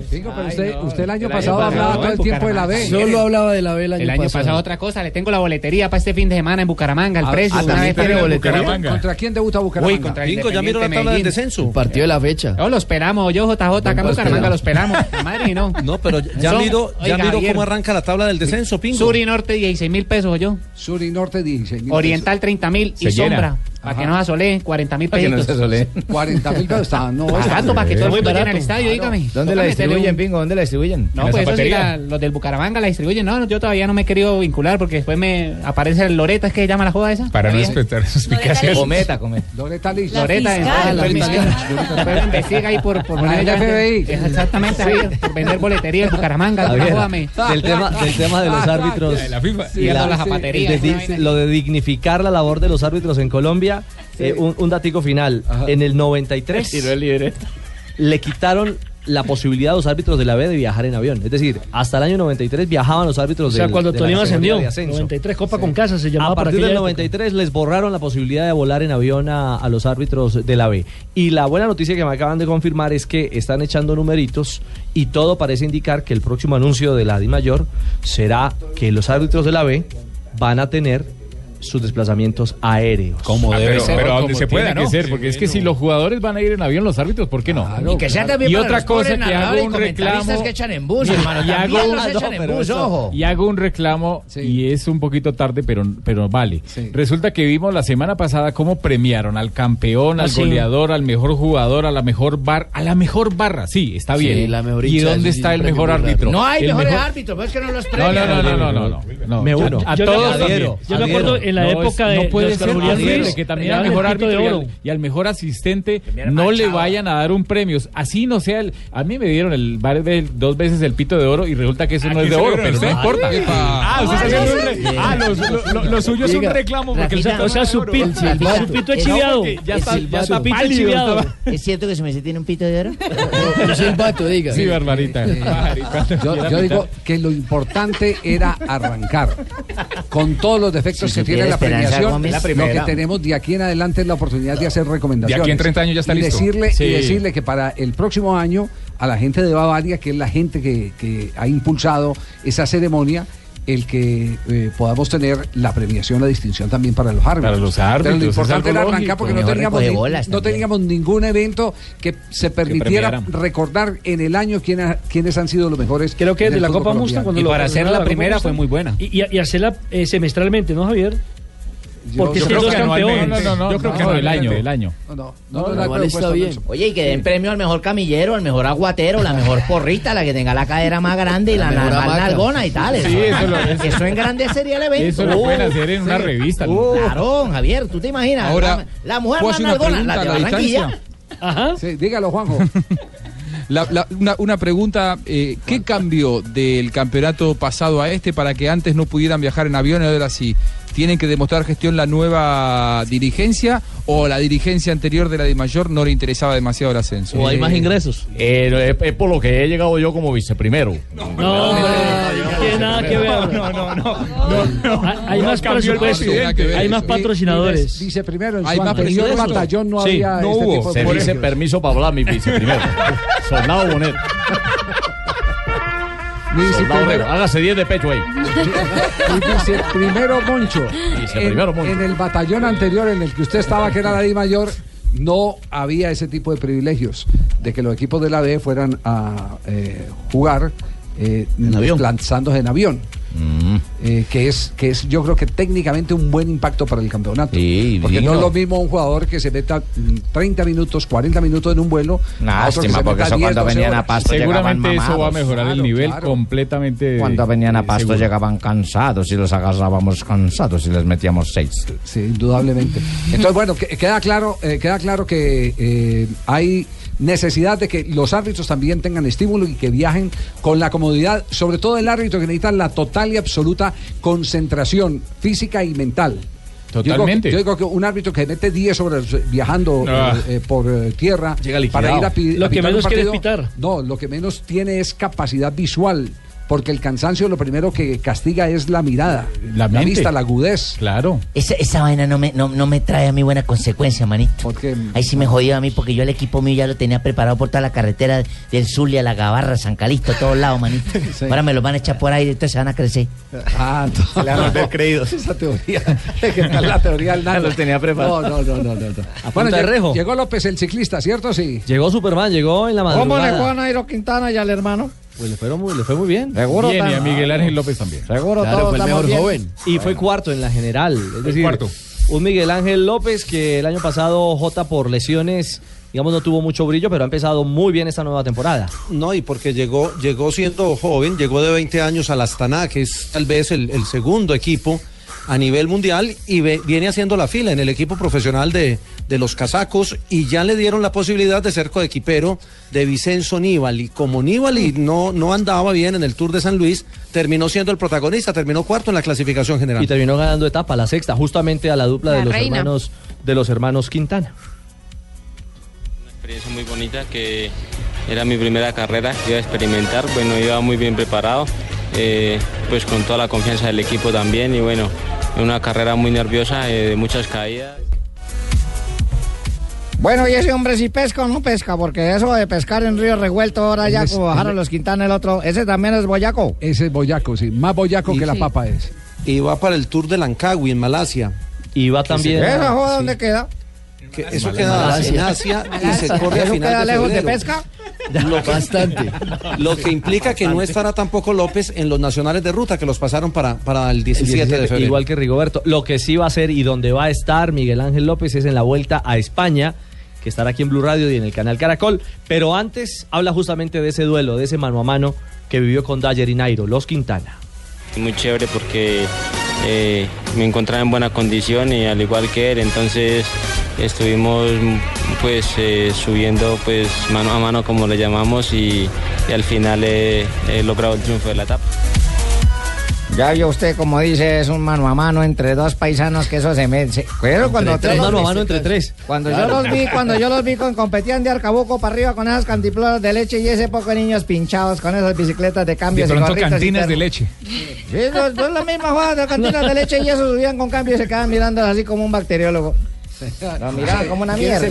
Usted el año el pasado año hablaba todo el tiempo de la B. Solo hablaba de la B el año pasado. El año pasado otra cosa. Le tengo la boletería para este fin de semana en Bucaramanga, el precio. Ah, una vez tiene boletería. ¿Contra quién debuta Bucaramanga? Uy, contra Cinco, ya miro la tabla del descenso. El partido de la fecha. No, lo esperamos. Yo, J J, acá en Bucaramanga lo esperamos. Madre y no. No, pero ya miro cómo arranca la tabla del descenso, Pingo. Sur y norte, dieciséis mil pesos, yo. Sur y norte, dieciséis mil. Oriental, treinta mil. Y sombra. Para que no asolé, cuarenta mil pesitos. Para que no se cuarenta mil pesos. No, barato, para que todo el mundo llegue en el estadio, dígame. ¿Dónde la distribuyen, Pingo? ¿Dónde la distribuyen? No, pues eso sí, los del Bucaramanga la distribuyen. No, yo todavía no me he querido vincular porque después me aparece el Loreta, ¿es que se llama la joda esa? Para no respetar sus explicaciones. Cometa, cometa. Loreta Liz. Loreta, la fiscal. Investiga ahí por poner el F B I. Exactamente, ahí, por vender boletería en Bucaramanga. Del tema de los árbitros. De la FIFA. Y las zapaterías. Lo de dignificar la labor de los árbitros en Colombia. Sí. Eh, un, un datico final. Ajá. En el noventa y tres el le quitaron la posibilidad a los árbitros de la B de viajar en avión. Es decir, hasta el año noventa y tres viajaban los árbitros de la B. O sea, cuando Tolima ascendió, noventa y tres Copa sí. con Casa se llamaba. A partir para del noventa y tres época. Les borraron la posibilidad de volar en avión a, a los árbitros de la B. Y la buena noticia que me acaban de confirmar es que están echando numeritos y todo parece indicar que el próximo anuncio de la DIMAYOR será que los árbitros de la B van a tener sus desplazamientos aéreos. Como ah, debe pero, ser. Pero donde se pueda, ¿no? Ser, porque sí, es que bueno. Si los jugadores van a ir en avión, los árbitros, ¿por qué no? Ah, no y que sea claro. También y otra cosa que hago un reclamo. Que echan en bus, hermano, y, hago, los echan no, en bus, ojo. Y hago un reclamo, sí. Y es un poquito tarde, pero, pero vale. Sí. Resulta que vimos la semana pasada cómo premiaron al campeón, ah, al sí. goleador, al mejor jugador, a la mejor barra, a la mejor barra, sí, está bien. Sí, la mejor ¿y dónde está sí, el mejor árbitro? No hay mejores árbitros, pero es que no los premian. No, no, no, no, no. Me uno. A todos. Yo me acuerdo en la no, época de no puede ser Ruiz, que también al mejor árbitro y al, y al mejor asistente no manchado. Le vayan a dar un premio así no sea el, a mí me dieron el dos veces el pito de oro y resulta que eso no es de oro, pero no importa. Ah, lo suyo es un reclamo porque Rafita, el, o sea, su pito exhibiado ya está pito exhibiado. ¿Es cierto que su mesé tiene un pito de oro? Es el vato, diga. Sí, Barbarita. Yo digo que lo importante era arrancar con todos los defectos que tiene la premiación, la primera. Lo que tenemos de aquí en adelante es la oportunidad de hacer recomendaciones. De aquí en treinta años ya está y listo. Decirle, sí. Y decirle que para el próximo año a la gente de Bavaria, que es la gente que, que ha impulsado esa ceremonia, el que eh, podamos tener la premiación, la distinción también para los árbitros. Para los árbitros. Pero lo importante era arrancar porque no teníamos, ni, no teníamos ningún evento que se permitiera que recordar en el año quién ha, quiénes han sido los mejores. Creo que de la Copa Musta. Y lo, para hacer la, la primera fue muy buena. Y, y, y hacerla eh, semestralmente, ¿no, Javier? Porque yo, yo creo que campeones. No, no, no, yo creo no, que no, el año, el año. No, no, no, no, no, no está bien. Oye, y que den sí. premio al mejor camillero, al mejor aguatero, la mejor porrita, la que tenga la cadera más grande y la, la, la nalgona y tal. Sí, eso, eso, lo, eso, eso en grande sería el evento. Eso lo oh, pueden hacer en sí. una revista. Oh. Claro, Javier, tú te imaginas. Ahora, la, la mujer más nalgona, la de Barranquilla. Ajá. Sí, dígalo, Juanjo. La, la, una, una pregunta, eh, ¿qué cambió del campeonato pasado a este para que antes no pudieran viajar en avión y ahora sí? ¿Tienen que demostrar gestión la nueva dirigencia o la dirigencia anterior de la DIMAYOR no le interesaba demasiado el ascenso? ¿O hay más ingresos? Eh, es por lo que he llegado yo como viceprimero. No, no, no tiene nada que ver. No, no, no. Hay más presupuesto, hay más patrocinadores. Viceprimero, hay más presión. Batallón no había. No hubo. Se dice permiso para hablar, mi viceprimero. Sonado Bonet. Primero, hágase diez de pecho ahí. Y dice, primero Moncho, dice en, primero Moncho. En el batallón anterior en el que usted estaba, que era la DIMAYOR, no había ese tipo de privilegios de que los equipos de la B fueran a eh, jugar eh, lanzándose en avión. Mm. Eh, que es que es yo creo que técnicamente un buen impacto para el campeonato, sí, porque digno. No es lo mismo un jugador que se meta treinta minutos, cuarenta minutos en un vuelo. Lástima, porque eso cuando venían a Pasto llegaban mamados. Seguramente eso va a mejorar claro, el nivel claro. completamente. Cuando venían a Pasto seguro. Llegaban cansados y los agarrábamos cansados y les metíamos seis. Sí, indudablemente. Entonces, bueno, que, queda claro eh, queda claro que eh, hay necesidad de que los árbitros también tengan estímulo y que viajen con la comodidad, sobre todo el árbitro que necesita la total y absoluta concentración física y mental. Totalmente. Yo digo que, yo digo que un árbitro que mete diez horas viajando ah. eh, eh, por eh, tierra para ir a, pi, lo a que pitar menos un partido, pitar. No, lo que menos tiene es capacidad visual. Porque el cansancio lo primero que castiga es la mirada, la, la vista, la agudez. Claro. Esa, esa vaina no me, no, no me trae a mí buena consecuencia, manito. Porque ahí sí me jodió a mí, porque yo el equipo mío ya lo tenía preparado por toda la carretera del Zulia, la Gabarra, San Calixto, todos lados, manito. Sí. Ahora me los van a echar por ahí, entonces se van a crecer. Ah, se le van a volver creídos. Esa teoría, es que está la teoría del nada. Los tenía preparados. No, no, no, no. no. Bueno, llegó, llegó López, el ciclista, ¿cierto? Sí. Llegó Superman, llegó en la madrugada. ¿Cómo le fue a Nairo Quintana y al hermano? Pues le, fueron muy, le fue muy bien. Seguro bien, y a Miguel Ángel López también. Seguro claro, todo fue el mejor bien. Joven. Y fue cuarto en la general. Es decir, cuarto. Un Miguel Ángel López que el año pasado Jota por lesiones, digamos, no tuvo mucho brillo, pero ha empezado muy bien esta nueva temporada. No, y porque llegó, llegó siendo joven, llegó de veinte años al Astana, que es tal vez el, el segundo equipo a nivel mundial, y ve, viene haciendo la fila en el equipo profesional de, de los casacos, y ya le dieron la posibilidad de ser coequipero de Vincenzo Nibali. Como Nibali no, no andaba bien en el Tour de San Luis, terminó siendo el protagonista, terminó cuarto en la clasificación general. Y terminó ganando etapa, la sexta, justamente a la dupla la de, los hermanos, de los hermanos Quintana. Una experiencia muy bonita, que era mi primera carrera, iba a experimentar, bueno, iba muy bien preparado. Eh, pues con toda la confianza del equipo también, y bueno, una carrera muy nerviosa, eh, de muchas caídas. Bueno, y ese hombre sí pesca o no pesca, porque eso de pescar en río revuelto, ahora ya como bajaron los Quintana el otro, ese también es boyaco. Ese es boyaco, sí, más boyaco y, que sí. La papa es. Y va para el Tour de Langkawi en Malasia. Y va también. ¿Esa joda sí. dónde queda? Que eso Malasia. Queda en Asia y se corre a final queda lejos de, de pesca. Lo que, bastante. Lo que implica bastante. Que no estará tampoco López en los nacionales de ruta que los pasaron para, para el diecisiete de febrero. Igual que Rigoberto. Lo que sí va a ser y donde va a estar Miguel Ángel López es en la Vuelta a España, que estará aquí en Blue Radio y en el canal Caracol. Pero antes habla justamente de ese duelo, de ese mano a mano que vivió con Dyer y Nairo, los Quintana. Muy chévere porque eh, me encontraba en buena condición y al igual que él, entonces estuvimos pues eh, subiendo pues mano a mano como le llamamos y, y al final he eh, eh, logrado el triunfo de la etapa. Ya vio usted, como dice, es un mano a mano entre dos paisanos que eso se me... Se, pero cuando tres, mano a mano entre tres. Cuando, claro. yo los vi, cuando yo los vi, con, competían de arcabuco para arriba con esas cantimploras de leche y ese poco de niños pinchados con esas bicicletas de cambios. De pronto, y cantinas y de leche. Sí, los, los las mismas jugadas de cantinas de leche y eso subían con cambios y se quedaban mirando así como un bacteriólogo. No, mira, como una mierda.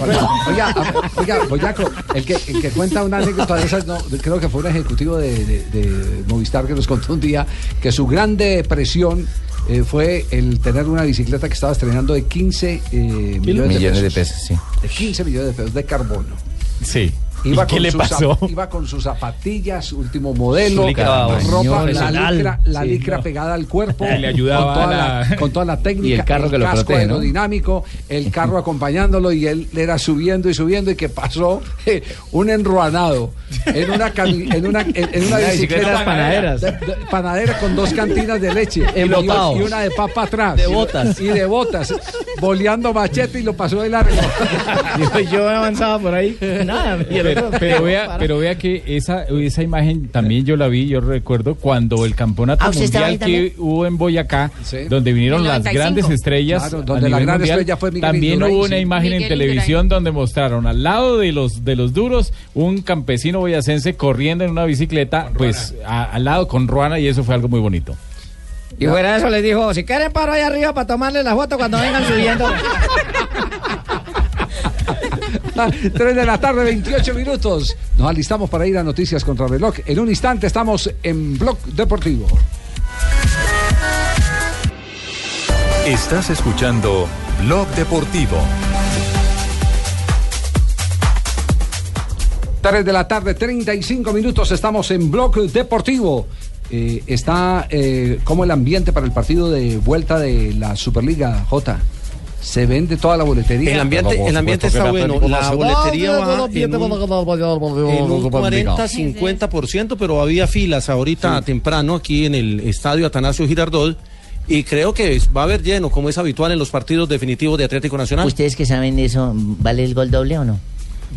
Oiga, oiga, boyaco, el que, el que cuenta una anécdota de esas, no, creo que fue un ejecutivo de, de, de Movistar que nos contó un día que su gran depresión eh, fue el tener una bicicleta que estaba estrenando de quince millones de pesos. Sí. De quince millones de pesos de carbono. Sí. Iba ¿Qué con le pasó? Zap, iba con sus zapatillas, último modelo, ropa, mañola, la licra, la sí, licra no. pegada al cuerpo, le ayudaba con, toda la... La, con toda la técnica, y el carro el que casco lo protege, aerodinámico, ¿no? El carro acompañándolo y él era subiendo y subiendo y que pasó eh, un enruanado en una cami, en una en, en una bicicleta panadera, de, de, panadera con dos cantinas de leche y, iba, y una de papa atrás, de botas y de botas, boleando machete y lo pasó de largo. Yo, yo avanzaba por ahí, nada. Pero, pero, vea, pero vea que esa, esa imagen también yo la vi, yo recuerdo cuando el campeonato ah, mundial que hubo en Boyacá, sí. donde vinieron las grandes estrellas, claro, donde la gran mundial, estrella fue Miguel también Indurain, hubo una sí. imagen Miguel en televisión Indurain. Donde mostraron al lado de los de los duros un campesino boyacense corriendo en una bicicleta, con pues a, al lado con ruana y eso fue algo muy bonito. Y no. fuera de eso les dijo, si quieren paro allá arriba para tomarle la foto cuando vengan subiendo. tres de la tarde, veintiocho minutos. Nos alistamos para ir a Noticias Contra Reloj. En un instante estamos en Blog Deportivo. Estás escuchando Blog Deportivo. tres de la tarde, treinta y cinco minutos. Estamos en Blog Deportivo. Eh, está eh, como el ambiente para el partido de vuelta de la Superliga, Jota. Se vende toda la boletería. El ambiente, el ambiente está bueno. La boletería va en un, en un cuarenta, cincuenta por ciento, pero había filas ahorita sí. temprano aquí en el estadio Atanasio Girardot. Y creo que va a haber lleno, como es habitual en los partidos definitivos de Atlético Nacional. ¿Ustedes que saben de eso, vale el gol doble o no?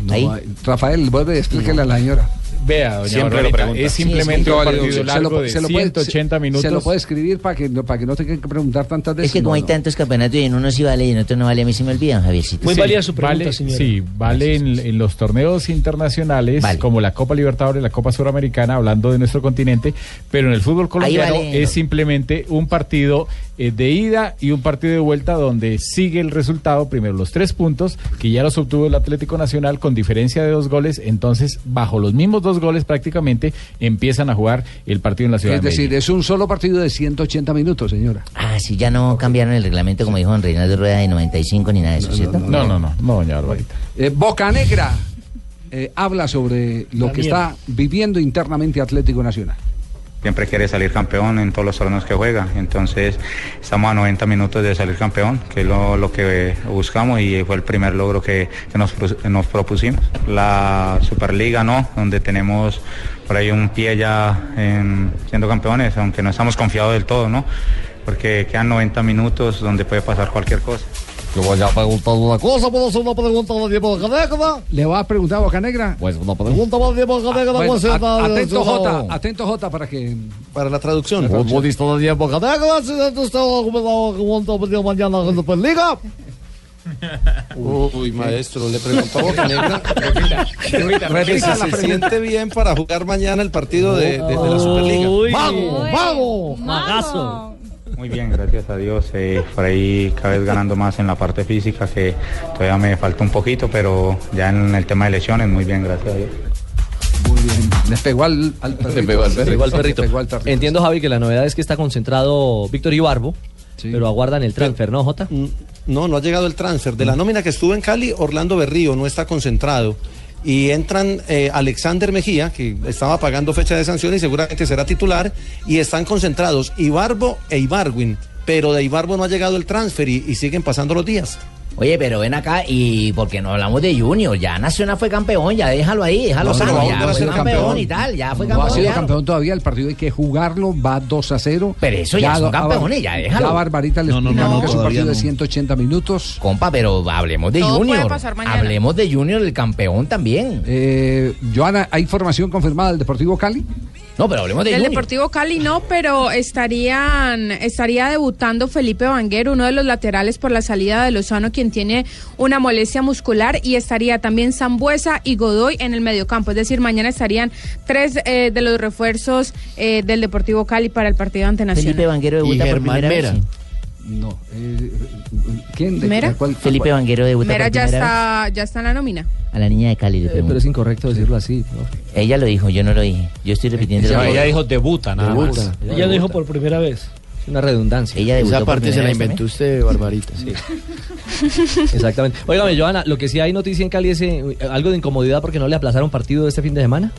No, ahí. Rafael, vuelve, explíquele a la señora. Vea, doña siempre Barbarita, lo pregunta. Es simplemente sí, sí, un partido largo de ciento ochenta minutos. Se lo puede escribir para que, para que no tengan que preguntar tantas veces. Es que como no, hay no. tantos campeonatos y en uno sí vale y en otro no vale, a mí se me olvidan, Javiercito. Muy sí, valía su pregunta, vale, señora. Sí, vale en, en los torneos internacionales, vale. como la Copa Libertadores, la Copa Suramericana, hablando de nuestro continente, pero en el fútbol colombiano vale, es no. simplemente un partido eh, de ida y un partido de vuelta donde sigue el resultado, primero los tres puntos, que ya los obtuvo el Atlético Nacional con diferencia de dos goles, entonces bajo los mismos dos goles prácticamente empiezan a jugar el partido en la ciudad de Medellín. Es decir, es un solo partido de ciento ochenta minutos, señora. Ah, sí, ya no cambiaron el reglamento como dijo don Reinaldo Rueda de noventa y cinco ni nada de eso, no, ¿cierto? No, no, no, no, no doña Barbarita. Eh, Boca Negra eh, habla sobre lo la que mierda. Está viviendo internamente Atlético Nacional. siempre quiere salir campeón en todos los torneos que juega, entonces estamos a noventa minutos de salir campeón, que es lo, lo que buscamos y fue el primer logro que, que nos, nos propusimos. La Superliga no, donde tenemos por ahí un pie ya en, siendo campeones, aunque no estamos confiados del todo, ¿no? Porque quedan noventa minutos donde puede pasar cualquier cosa. Yo voy a preguntar una cosa, ¿puedo hacer una pregunta a Nadie Boca Negra? ¿Le vas a preguntar a Boca Negra? Pues una pregunta a Nadie Boca Negra. Ah, bueno, a, atento Jota, atento Jota para que... Para la traducción. ¿Cómo listo Nadie Boca Negra? Si usted ha comentado que Juan perdió mañana con la Superliga. Uy, maestro, le preguntó a Boca Negra. Repita, se siente bien para jugar mañana el partido de, de, de la Superliga. Uy, ¡Mago, mago! ¡Magazo! Muy bien, gracias a Dios, eh, por ahí cada vez ganando más en la parte física, que todavía me falta un poquito, pero ya en el tema de lesiones, muy bien, gracias a Dios. Muy bien, les pegó al, al perrito. Les pegó al perrito. Pegó al perrito. Pegó al perrito. Entiendo, Javi, que la novedad es que está concentrado Víctor Ibarbo, sí, pero aguardan el transfer, ¿no, Jota? No, no ha llegado el transfer. De la nómina que estuvo en Cali, Orlando Berrío no está concentrado. Y entran eh, Alexander Mejía, que estaba pagando fecha de sanción y seguramente será titular, y están concentrados Ibarbo e Ibarwin, pero de Ibarbo no ha llegado el transfer y, y siguen pasando los días. Oye, pero ven acá, y porque no hablamos de Junior, ya Nacional fue campeón, ya déjalo ahí, déjalo no, sano, ya fue campeón. campeón y tal, ya fue no campeón. No ha sido ya campeón todavía, el partido hay que jugarlo, va dos a cero. Pero eso ya, ya son campeones, ya déjalo. La Barbarita le no, no, explicaron no, que es un partido no. de ciento ochenta minutos. Compa, pero hablemos de Todo Junior, hablemos de Junior, el campeón también. Eh, Joana, ¿hay formación confirmada del Deportivo Cali? No, pero hablemos de Del Junior. Deportivo Cali no, pero estarían estaría debutando Felipe Vanguero, uno de los laterales por la salida de Lozano, quien tiene una molestia muscular, y estaría también Sambuesa y Godoy en el mediocampo, es decir, mañana estarían tres eh, de los refuerzos eh, del Deportivo Cali para el partido ante Nacional. Felipe Vanguero debuta por primera Mera. vez. No, eh, ¿quién? De, ¿Mera? ¿Cuál? Felipe Vanguero debuta Mera por primera ya está, vez. ya está en la nómina. A la niña de Cali le pregunto. Eh, pero es incorrecto decirlo así, profe. Ella lo dijo, yo no lo dije. Yo estoy repitiendo. Eh, ella, ella dijo debuta, nada debuta. más. Ella, ella dijo por primera vez. Una redundancia. Ella Esa parte se la inventó usted, Barbarita. Sí. Exactamente. Óigame, Johanna, lo que sí hay noticia en Cali es eh, algo de incomodidad porque no le aplazaron partido este fin de semana.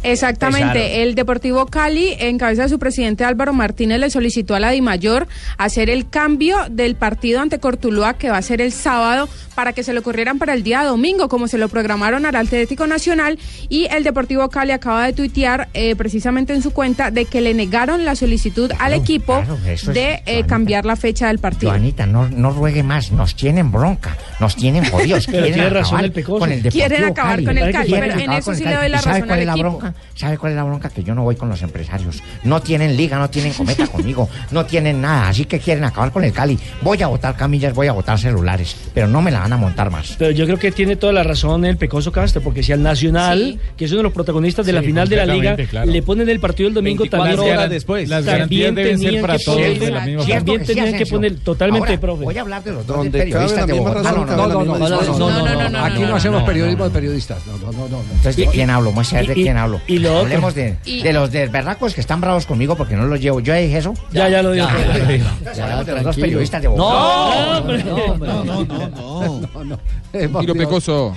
Exactamente, Pesaro. El Deportivo Cali, en cabeza de su presidente Álvaro Martínez, le solicitó a la Dimayor hacer el cambio del partido ante Cortulúa, que va a ser el sábado, para que se lo corrieran para el día domingo, como se lo programaron al Atlético Nacional, y el Deportivo Cali acaba de tuitear eh, precisamente en su cuenta de que le negaron la solicitud claro, al equipo claro, de es, eh, cambiar la fecha del partido. Juanita, no, no ruegue más, nos tienen bronca, nos tienen jodidos, quieren, quieren acabar el con el Deportivo Quieren acabar Cali, con el Cali, pero en eso sí le doy la razón al equipo. Bronca? ¿Sabe cuál es la bronca? Que yo no voy con los empresarios. No tienen liga, no tienen cometa conmigo, no tienen nada, así que quieren acabar con el Cali. Voy a botar camillas, voy a botar celulares, pero no me la van a montar más. Pero yo creo que tiene toda la razón el Pecoso Castro, porque si al Nacional, sí. que es uno de los protagonistas de sí, la final de la liga, claro. le ponen el partido el domingo también horas después. Las garantías deben ser para todos. También tenían que poner totalmente, profe. Voy a hablar de los dos periodistas de Bogotá. No, no, no, no. Aquí no hacemos periodismo de periodistas. No, no, no. Entonces, ¿de quién hablo? Vamos a ver de quién hablo. Y lo Hablemos de, y... de los desberracos que están bravos conmigo porque no los llevo. ¿Yo ya dije eso? Ya, ya lo dije. Los dos periodistas de Bogotá. No, no, no, no, no, no. Tiro Pecoso.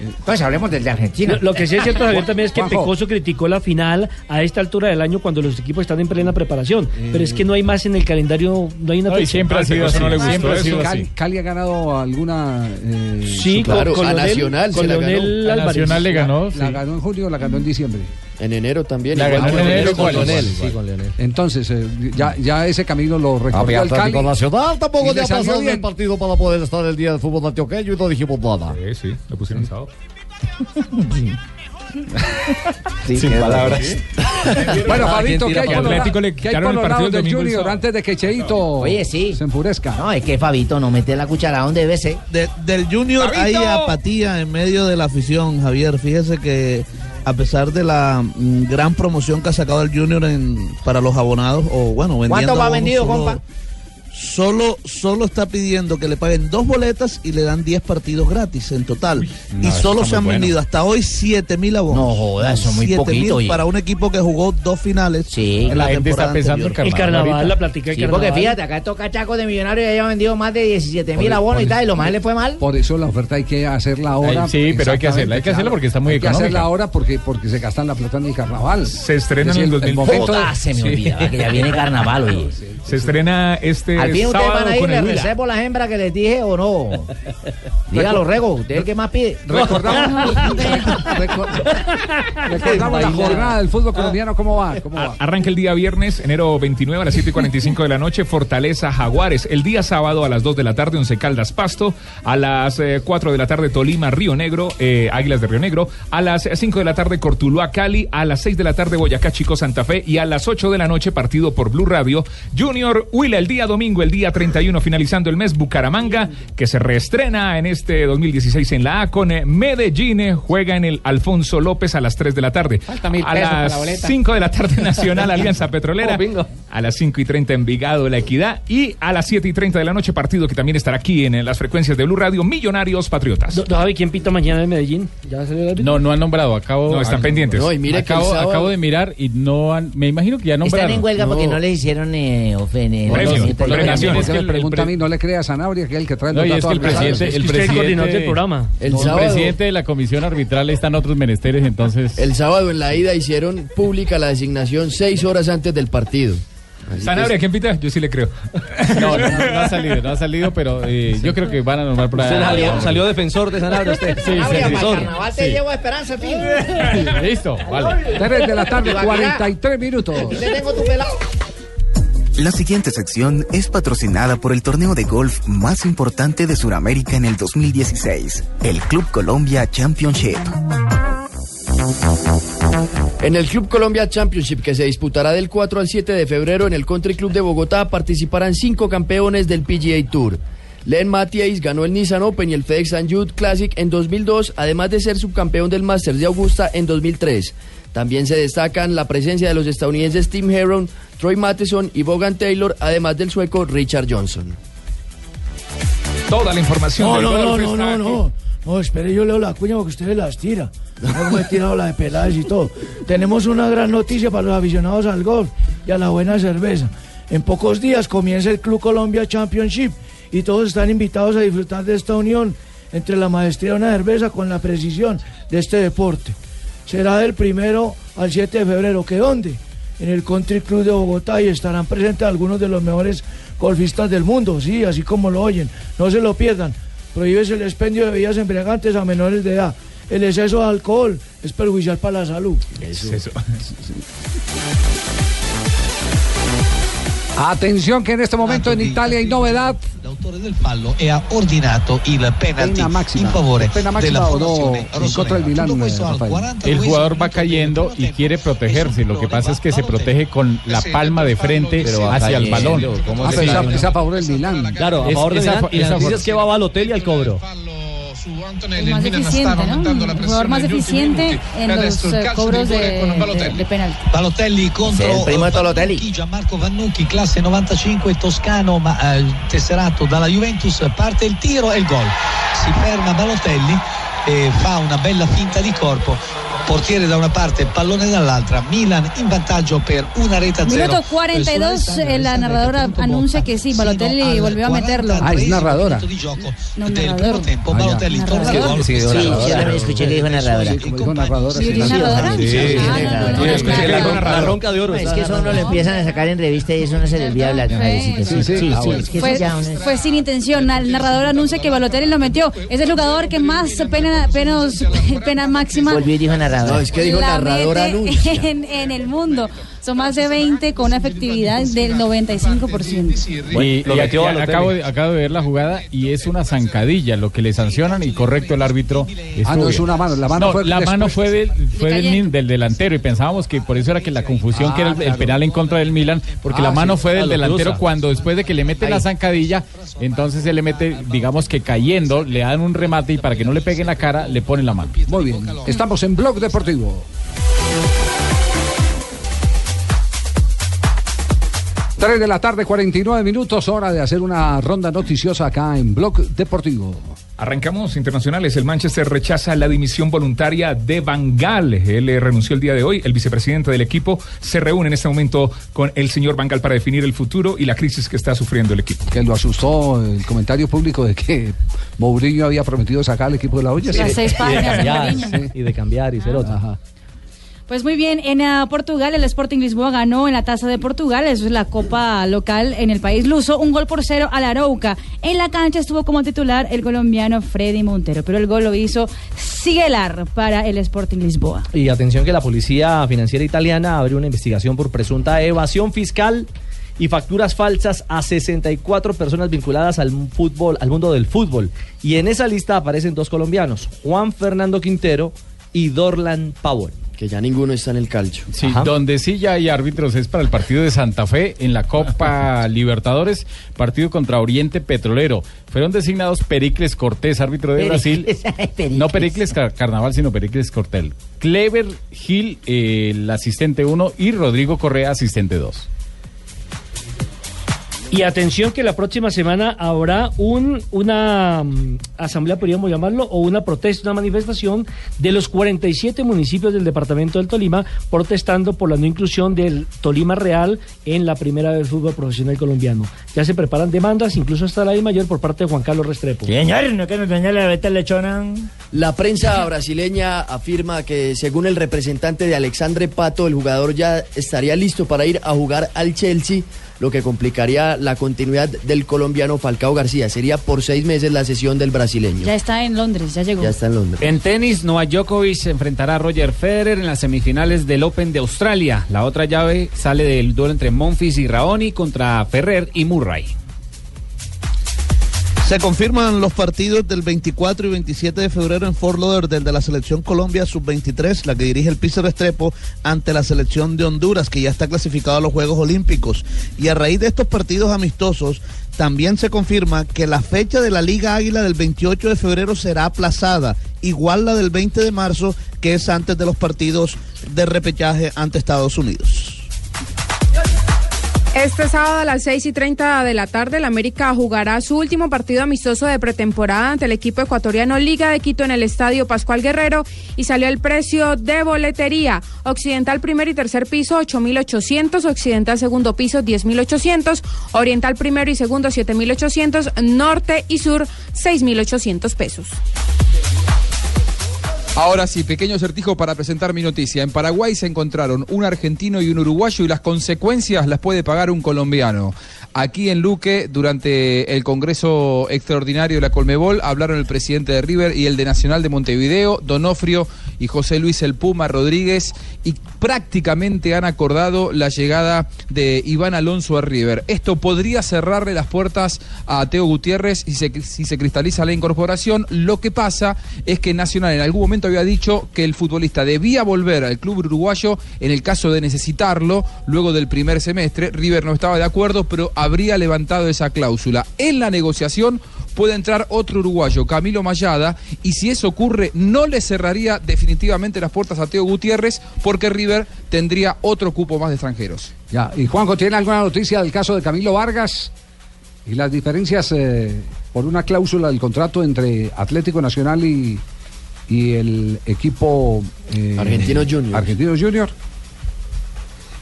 Entonces hablemos del de Argentina. Lo, lo que sí es cierto, Javier, también es que Juanjo. Pecoso criticó la final a esta altura del año cuando los equipos están en plena preparación. Eh... Pero es que no hay más en el calendario, no hay una fecha. Siempre ha sido así, no le gustó eso. Cali, Cali ha ganado alguna... Eh, sí, claro, con, con a Leonel, Nacional con se Leonel la ganó. A Nacional le ganó. La, sí. la ganó en junio, la ganó en diciembre. En enero también. La ganó en enero con Leonel. Sí, con Leonel. Entonces, eh, ya, ya ese camino lo recorrió el Cali. Nacional tampoco le ha pasado el partido para poder estar el día del fútbol antioqueño y no dijimos nada. Sí, sí, lo pusieron sábado. Sí, sin palabras. Bueno, Fabito, ¿qué hay por los lados del Junior antes de que Cheito Oye, sí. se enfurezca? No, es que Fabito no mete la cucharada donde debe ser. De, del Junior ¡Fabito! Hay apatía en medio de la afición, Javier. Fíjese que a pesar de la mm, gran promoción que ha sacado el Junior en, para los abonados, o bueno, vendiendo. ¿Cuánto va vendido, compa? Solo, solo está pidiendo que le paguen dos boletas y le dan diez partidos gratis en total. Uy, no, y solo se han bueno. vendido hasta hoy siete mil abonos. No jodas, son muy poquitos. Para un equipo que jugó dos finales sí, en la, la gente temporada está pensando anterior. El carnaval, el carnaval la platica el sí, carnaval. Porque fíjate, acá estos cachacos de Millonarios ya han vendido más de diecisiete mil abonos y tal, y lo más le fue mal. Por eso la oferta hay que hacerla ahora. Ay, sí, pero hay que hacerla, hay que hacerla porque está muy económica. Hay que hacerla ahora porque, porque se gastan la plata en el carnaval. Se estrena en el dos mil veinte. Ah, se me olvidaba que ya viene carnaval, oye. Se estrena este... Al fin ustedes van a ir, les recebo las hembras que les dije o no. Dígalo, Rego, usted es el que más pide. Recordamos, record, recordamos la jornada del fútbol colombiano, ¿cómo va? ¿Cómo va? Arranca el día viernes, enero veintinueve a las siete y cuarenta y cinco de la noche, Fortaleza Jaguares. El día sábado a las dos de la tarde, Once Caldas Pasto. A las eh, cuatro de la tarde, Tolima Río Negro, eh, Águilas de Río Negro. A las cinco de la tarde, Cortulúa Cali. A las seis de la tarde, Boyacá Chico Santa Fe. Y a las ocho de la noche, partido por Blue Radio, Junior Huila. El día domingo, el día treinta y uno, finalizando el mes, Bucaramanga, que se reestrena en este dos mil dieciséis en la A con Medellín, juega en el Alfonso López a las tres de la tarde. A las cinco de la tarde, Nacional Alianza Petrolera. A las cinco y treinta, Envigado, La Equidad. Y a las siete y treinta de la noche, partido que también estará aquí en las frecuencias de Blue Radio, Millonarios Patriotas. No, Javi, ¿quién pita mañana en Medellín? ¿Ya salió la pita? No, no han nombrado, acabo... No, están ah, pendientes. No, y mira acabo, sábado... acabo de mirar y no han... Me imagino que ya nombraron. Están en huelga no. porque no les hicieron eh, ofensa. Es que le pregunta a mí, no le creas a Sanabria, que es el que trae no, los datos es que el presidente, el, es que presidente el programa. El, no, sábado, el presidente de la comisión arbitral está en otros menesteres, entonces... El sábado en la ida hicieron pública la designación seis horas antes del partido. Así Sanabria, es... ¿quién pita? Yo sí le creo. No, no, no, no ha salido, no ha salido, pero eh, sí. yo creo que van a normar por ahí. Salió, salió defensor de Sanabria usted. Sí, Sanabria, sí, sí, para carnaval te sí. llevo a Esperanza, tío. Sí, listo, vale. tres de la tarde, cuarenta y tres minutos. Aquí te tengo tu pelado. La siguiente sección es patrocinada por el torneo de golf más importante de Sudamérica en el dos mil dieciséis, el Club Colombia Championship. En el Club Colombia Championship, que se disputará del cuatro al siete de febrero en el Country Club de Bogotá, participarán cinco campeones del P G A Tour. Len Matthews ganó el Nissan Open y el FedEx Saint Jude Classic en dos mil dos, además de ser subcampeón del Masters de Augusta en dos mil tres. También se destacan la presencia de los estadounidenses Tim Heron, Troy Matheson y Bogan Taylor, además del sueco Richard Johnson. Toda la información no, del no, golf no, no, no, no, no, espere, yo leo la cuña porque ustedes las tiran. Hemos he tirado las peladas y todo. Tenemos una gran noticia para los aficionados al golf y a la buena cerveza. En pocos días comienza el Club Colombia Championship y todos están invitados a disfrutar de esta unión entre la maestría de una cerveza con la precisión de este deporte. Será del primero al siete de febrero. ¿Qué dónde? En el Country Club de Bogotá, y estarán presentes algunos de los mejores golfistas del mundo. Sí, así como lo oyen, no se lo pierdan. Prohíbes el expendio de bebidas embriagantes a menores de edad. El exceso de alcohol es perjudicial para la salud. Eso. Eso. Atención que en este momento en Italia hay novedad. L'autore del fallo è ordinato il penalty in favore della formazione rossonera. El jugador va cayendo y quiere protegerse, lo que pasa es que se protege con la palma de frente hacia el balón. Ah, pero esa, esa a favor del Milán. Claro, a favor del Milán, y la noticia es que va a Balotelli al cobro. El más eficiente, ¿no? El jugador más eficiente en los cobros de, de penalti. Balotelli contro Gianmarco Vannucchi, classe novantacinque, toscano, ma eh, tesserato dalla Juventus. Parte il tiro e il gol. Si ferma Balotelli e fa una bella finta di corpo. Portiere da una parte, pallone dall'altra. Milan in vantaggio per una rete a zero. Minuto cuarenta y dos, la narradora annuncia che sì, Balotelli volvió a meterlo. Ah, es narradora. No, narrador. Balotelli torna al gol. Sí, escuché que dijo narradora. Dijo narradora. Sí, narradora. La ronca de oro. Es que eso uno lo empiezan a sacar en revista y eso no se le olvida hablar. Sí, sí, sí. Fue sin intención. El narrador anuncia que Balotelli lo metió. Es el jugador que más pena máxima. Volvió y dijo narradora. No, es que dijo narradora en, en el mundo. Son más de veinte con una efectividad del noventa y cinco por ciento. Bueno, y, y aquí, acabo, de, acabo de ver la jugada y es una zancadilla lo que le sancionan, y correcto el árbitro. Estuvo. Ah, no, es una mano. La mano no, fue, la mano fue, del, fue del, del delantero, y pensábamos que por eso era que la confusión, ah, que era el, claro. el penal en contra del Milan, porque ah, la mano sí, fue del delantero cuando después de que le mete ahí la zancadilla, entonces se le mete, digamos que cayendo, le dan un remate y para que no le peguen la cara, le ponen la mano. Muy bien, estamos en Blog Deportivo. tres de la tarde, cuarenta y nueve minutos, hora de hacer una ronda noticiosa acá en Blog Deportivo. Arrancamos internacionales. El Manchester rechaza la dimisión voluntaria de Van Gaal. Él eh, renunció el día de hoy. El vicepresidente del equipo se reúne en este momento con el señor Van Gaal para definir el futuro y la crisis que está sufriendo el equipo. Que lo asustó el comentario público de que Mourinho había prometido sacar al equipo de la olla. Sí, sí. Seis páginas y de cambiar, sí. y de cambiar y ser otro. Ajá. Pues muy bien, en uh, Portugal el Sporting Lisboa ganó en la Taza de Portugal, eso es la copa local en el país luso, un gol por cero al Arauca. En la cancha estuvo como titular el colombiano Freddy Montero, pero el gol lo hizo Siguelar para el Sporting Lisboa. Y atención que la policía financiera italiana abrió una investigación por presunta evasión fiscal y facturas falsas a sesenta y cuatro personas vinculadas al fútbol, al mundo del fútbol. Y en esa lista aparecen dos colombianos, Juan Fernando Quintero y Dorlan Pavón. Que ya ninguno está en el calcio. Sí, ajá. Donde sí ya hay árbitros es para el partido de Santa Fe en la Copa Libertadores, partido contra Oriente Petrolero. Fueron designados Pericles Cortés, árbitro de Pericles, Brasil. Pericles. No Pericles car- Carnaval, sino Pericles Cortés. Clever Gil, eh, el asistente uno, y Rodrigo Correa, asistente dos. Y atención que la próxima semana habrá un una um, asamblea, podríamos llamarlo, o una protesta, una manifestación de los cuarenta y siete municipios del departamento del Tolima protestando por la no inclusión del Tolima Real en la primera del fútbol profesional colombiano. Ya se preparan demandas, incluso hasta la de mayor por parte de Juan Carlos Restrepo. Señor, no que nos dañale la veta lechona. La prensa brasileña afirma que según el representante de Alexandre Pato, el jugador ya estaría listo para ir a jugar al Chelsea, lo que complicaría la continuidad del colombiano Falcao García. Sería por seis meses la cesión del brasileño. Ya está en Londres, ya llegó. Ya está en Londres. En tenis, Novak Djokovic se enfrentará a Roger Federer en las semifinales del Open de Australia. La otra llave sale del duelo entre Monfils y Raonic contra Ferrer y Murray. Se confirman los partidos del veinticuatro y veintisiete de febrero en Fort Lauderdale de la selección Colombia sub veintitrés, la que dirige el Pizarro Estrepo, ante la selección de Honduras, que ya está clasificada a los Juegos Olímpicos. Y a raíz de estos partidos amistosos, también se confirma que la fecha de la Liga Águila del veintiocho de febrero será aplazada, igual la del veinte de marzo, que es antes de los partidos de repechaje ante Estados Unidos. Este sábado a las seis y treinta de la tarde, el América jugará su último partido amistoso de pretemporada ante el equipo ecuatoriano Liga de Quito en el Estadio Pascual Guerrero y salió el precio de boletería. Occidental primer y tercer piso ocho mil ochocientos, Occidental segundo piso diez mil ochocientos, Oriental primero y segundo siete mil ochocientos, Norte y Sur seis mil ochocientos pesos. Ahora sí, pequeño acertijo para presentar mi noticia. En Paraguay se encontraron un argentino y un uruguayo y las consecuencias las puede pagar un colombiano. Aquí en Luque, durante el Congreso Extraordinario de la Colmebol, hablaron el presidente de River y el de Nacional de Montevideo, Donofrio y José Luis El Puma Rodríguez, y prácticamente han acordado la llegada de Iván Alonso a River. Esto podría cerrarle las puertas a Teo Gutiérrez si se, si se cristaliza la incorporación. Lo que pasa es que Nacional en algún momento había dicho que el futbolista debía volver al club uruguayo en el caso de necesitarlo luego del primer semestre. River no estaba de acuerdo, pero habría levantado esa cláusula. En la negociación puede entrar otro uruguayo, Camilo Mayada, y si eso ocurre no le cerraría definitivamente las puertas a Teo Gutiérrez porque River tendría otro cupo más de extranjeros. Ya, y Juanjo, ¿tiene alguna noticia del caso de Camilo Vargas? Y las diferencias eh, por una cláusula del contrato entre Atlético Nacional y y el equipo eh, Argentino Junior. Argentino Junior.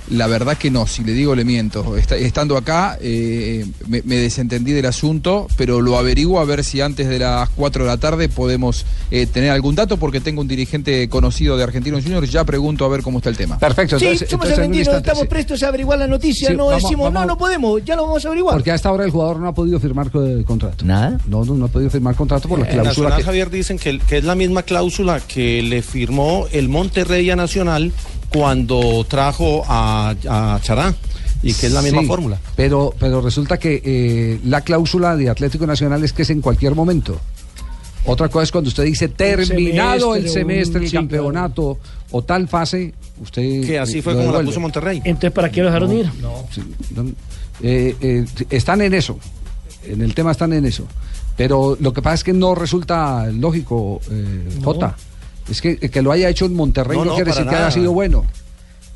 La verdad que no, si le digo le miento. Est- estando acá eh, me-, me desentendí del asunto, pero lo averiguo a ver si antes de las cuatro de la tarde podemos eh, tener algún dato, porque tengo un dirigente conocido de Argentinos Juniors, ya pregunto a ver cómo está el tema. Perfecto. Sí, entonces, somos entonces argentinos, en instante, estamos sí. prestos a averiguar la noticia, sí, no vamos, decimos vamos, no, no podemos, ya lo vamos a averiguar. Porque a esta hora el jugador no ha podido firmar eh, contrato. ¿Nada? No, no, no ha podido firmar contrato por la eh, cláusula. En Nacional, que... Javier, dicen que, que es la misma cláusula que le firmó el Monterrey a Nacional cuando trajo a, a Chará, y que es la misma sí, fórmula. Pero, pero resulta que eh, la cláusula de Atlético Nacional es que es en cualquier momento. Otra cosa es cuando usted dice terminado el semestre, el, semestre, un... el campeonato o tal fase, usted... Que así fue como devuelve. La puso Monterrey. Entonces, ¿para qué lo dejaron no, ir? No. Sí, no eh, eh, están en eso, en el tema están en eso. Pero lo que pasa es que no resulta lógico, eh, no. Jota. Es que, que lo haya hecho en Monterrey no, no, no quiere decir nada. Que haya sido bueno.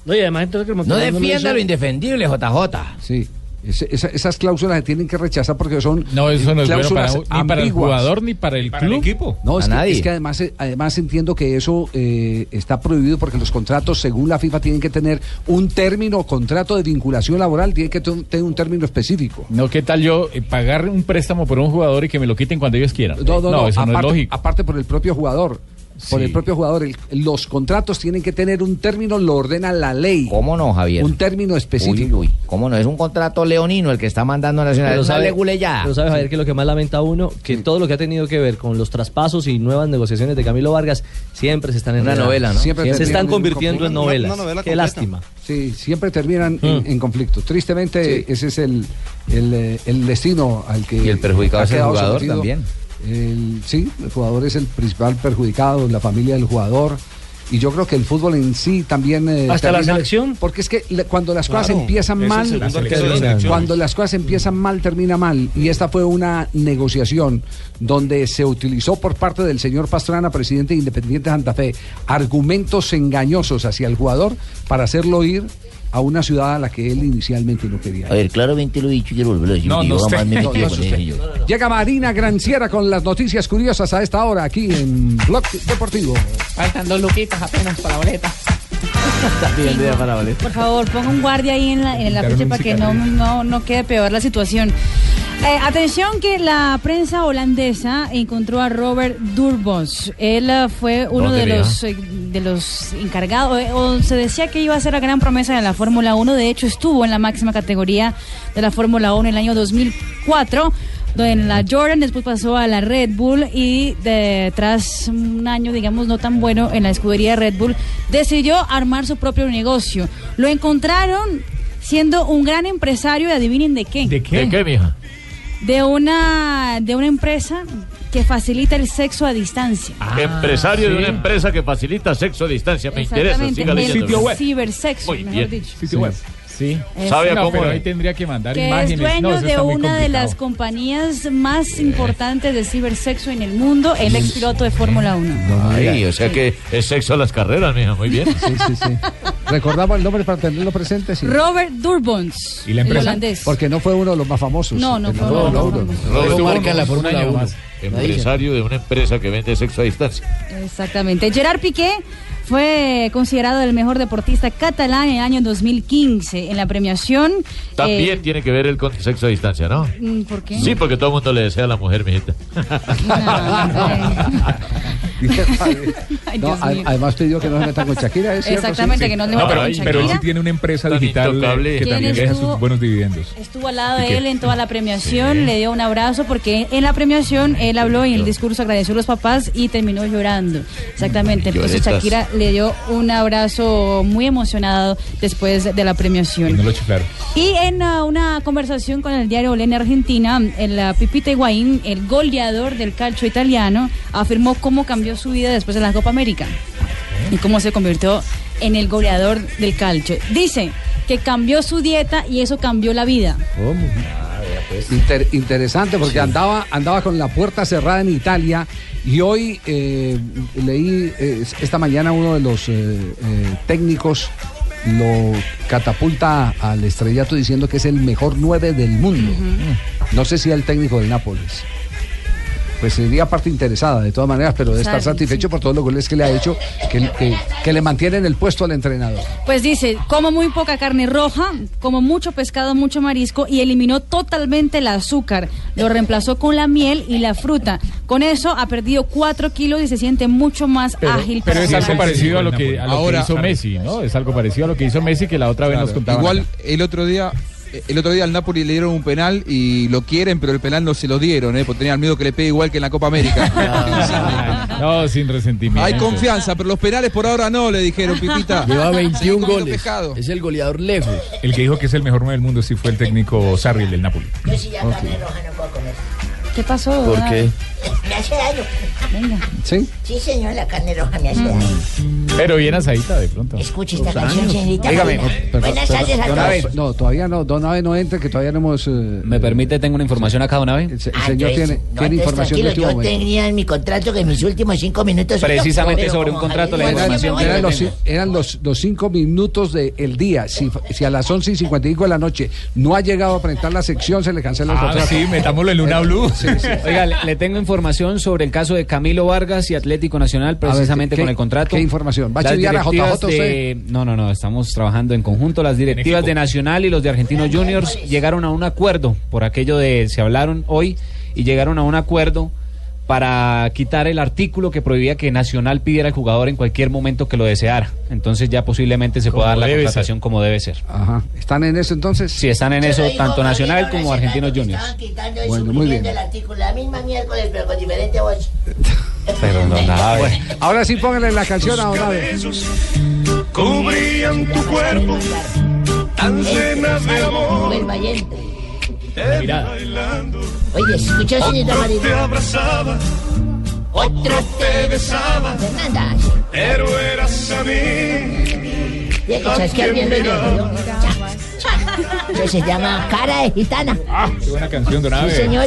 No, y además entonces que Monterrey no defienda no lo indefendible, J J. Sí. Es, esa, esas cláusulas se tienen que rechazar porque son no, eso no es bueno para, ni para el jugador ni para el, ni para club. el equipo. No, es que, es que además, además entiendo que eso eh, está prohibido porque los contratos, según la FIFA, tienen que tener un término, contrato de vinculación laboral, tiene que tener un término específico. No, ¿qué tal yo eh, pagar un préstamo por un jugador y que me lo quiten cuando ellos quieran? No, no, no, no eso aparte, no es lógico. Aparte por el propio jugador. Por sí. el propio jugador, el, los contratos tienen que tener un término, lo ordena la ley. ¿Cómo no, Javier? Un término específico. Uy, uy. ¿Cómo no? Es un contrato leonino el que está mandando a Nacional. Pero sabe, pero sabe Javier, que lo que más lamenta uno, que sí. todo lo que ha tenido que ver con los traspasos y nuevas negociaciones de Camilo Vargas, siempre se están en una novela, ¿no? Siempre se están convirtiendo en, en novelas. Una, una novela Qué completa. lástima. Sí, siempre terminan mm. en, en conflicto. Tristemente, sí. ese es el, el, el destino al que... Y el perjudicado ha es el jugador sometido. También. El, sí, el jugador es el principal perjudicado, la familia del jugador, y yo creo que el fútbol en sí también eh, hasta termina, la selección, porque es que le, cuando las cosas claro, empiezan mal la termina, la cuando las cosas empiezan mal termina mal, y esta fue una negociación donde se utilizó por parte del señor Pastrana, presidente de Independiente Santa Fe, argumentos engañosos hacia el jugador para hacerlo ir a una ciudad a la que él inicialmente no quería. A ver, claramente lo he dicho y quiero volverlo a decir. No, no, usted. No, no, usted. Llega Marina Granciera con las noticias curiosas a esta hora aquí en Blog Deportivo. Faltan dos luquitas apenas para boleta. Por favor, ponga un guardia ahí en la, en la fecha para que no, no, no quede peor la situación. Eh, atención que la prensa holandesa encontró a Robert Durbos. Él uh, fue uno de los, eh, de los encargados, eh, o se decía que iba a ser la gran promesa de la Fórmula uno. De hecho, estuvo en la máxima categoría de la Fórmula uno en el año dos mil cuatro, en la Jordan, después pasó a la Red Bull y de, tras un año, digamos, no tan bueno en la escudería Red Bull, decidió armar su propio negocio. Lo encontraron siendo un gran empresario, y adivinen de qué. ¿De qué? ¿De qué, mija? De una, de una empresa que facilita el sexo a distancia. Ah, empresario sí. de una empresa que facilita sexo a distancia. Me interesa, siga leyendo. El cibersexo, Muy mejor bien. dicho. Sitio sí. web. Sí, ¿Sabe no, cómo pero es? Ahí tendría que mandar que imágenes. Es dueño no, de una de las compañías más eh. importantes de cibersexo en el mundo, el ex piloto de Fórmula uno. Ay, o sea sí. que es sexo a las carreras, mija, muy bien. Sí, sí, sí. Recordamos el nombre para tenerlo presente. Sí. Robert Durbons. ¿Y la empresa? El holandés. Porque no fue uno de los más famosos. No, no fue uno de los más famosos. Robert marca en la Fórmula uno. Empresario de una empresa que vende sexo a distancia. Exactamente. Gerard Piqué fue considerado el mejor deportista catalán en el año dos mil quince. En la premiación... También eh, tiene que ver el con sexo a distancia, ¿no? ¿Por qué? Sí, porque todo el mundo le desea a la mujer, mijita. No, además te digo que no se metan con Shakira, ¿es cierto? Exactamente, sí, sí. que no se metan no, con Shakira. Pero él sí tiene una empresa digital que también deja sus buenos dividendos. Estuvo al lado de él en toda la premiación, sí. le dio un abrazo porque en la premiación él habló y en el discurso agradeció a los papás y terminó llorando. Exactamente, entonces Shakira le dio un abrazo muy emocionado después de la premiación. Y no lo chiflaron. Y en uh, una conversación con el diario Olé en Argentina, el uh, Pipita Higuaín, el goleador del calcio italiano, afirmó cómo cambió su vida después de la Copa América y cómo se convirtió en el goleador del calcio. Dice que cambió su dieta y eso cambió la vida. ¿Cómo? Inter- interesante porque sí. andaba andaba con la puerta cerrada en Italia y hoy eh, leí eh, esta mañana uno de los eh, eh, técnicos lo catapulta al estrellato diciendo que es el mejor nueve del mundo. Uh-huh. No sé si el técnico del Nápoles. Pues sería parte interesada de todas maneras, pero de estar satisfecho por todos los goles que le ha hecho, que, que, que le mantienen el puesto al entrenador. Pues dice, como muy poca carne roja, como mucho pescado, mucho marisco, y eliminó totalmente el azúcar, lo reemplazó con la miel y la fruta. Con eso ha perdido cuatro kilos y se siente mucho más pero, ágil. Pero es algo parecido a lo que, a lo Ahora, que hizo Messi, ¿no? Es algo parecido a lo que hizo Messi, que la otra vez claro, nos contaban. Igual acá. el otro día... El otro día al Napoli le dieron un penal y lo quieren, pero el penal no se lo dieron, ¿eh? Porque tenían miedo que le pegue igual que en la Copa América. No, no, sin resentimiento. Hay confianza, pero los penales por ahora no, le dijeron, Pipita. Lleva veintiún goles. Pescado. Es el goleador lejos. El que dijo que es el mejor nueve del mundo sí fue el técnico Sarri, el del Napoli. Yo si ya okay. carne roja no puedo comer. ¿Qué pasó? ¿Por qué? Me hace daño. Venga. ¿Sí? Sí, señor, la carne roja me hace daño. Pero bien asadita de pronto. Escuche esta canción, señorita. Dígame. Buenas tardes a todos. No, todavía no, don Ave no entra, que todavía no hemos... ¿Me permite? ¿Tengo una información acá, don Ave? El señor tiene información de último momento. Yo tenía en mi contrato que en mis últimos cinco minutos... Precisamente sobre un contrato la información. Eran los cinco minutos del día. Si a las once y cincuenta y cinco de la noche no ha llegado a presentar la sección, se le cancela el contrato. Ah, sí, metámoslo en Luna Blue. Oiga, le tengo información sobre el caso de Camilo Vargas y Atlético Nacional, precisamente con el contrato. ¿Qué información? ¿Va a estudiar a J J? No, no, no, estamos trabajando en conjunto. Las directivas de Nacional y los de Argentinos Juniors llegaron a un acuerdo, por aquello de se hablaron hoy, y llegaron a un acuerdo para quitar el artículo que prohibía que Nacional pidiera al jugador en cualquier momento que lo deseara. Entonces ya posiblemente se pueda dar la contratación como debe ser. Ajá. ¿Están en eso entonces? Sí, están en eso, tanto Nacional como Argentinos Juniors. Estaban quitando y suprimiendo el artículo, la misma miércoles, pero con diferente voz. Pero no, nada. Bueno, ahora sí pónganle la canción a una vez. Cubrían tu cuerpo tan llenas de amor. Mirada. Oye, escuchó, señorita Marina. Otro te abrazaba, otro te besaba, Fernanda, pero eras a mí. Ya que sabes que alguien lo dijo. Eso se llama Cara de Gitana. Ah, qué buena canción de una vez. Sí, señor.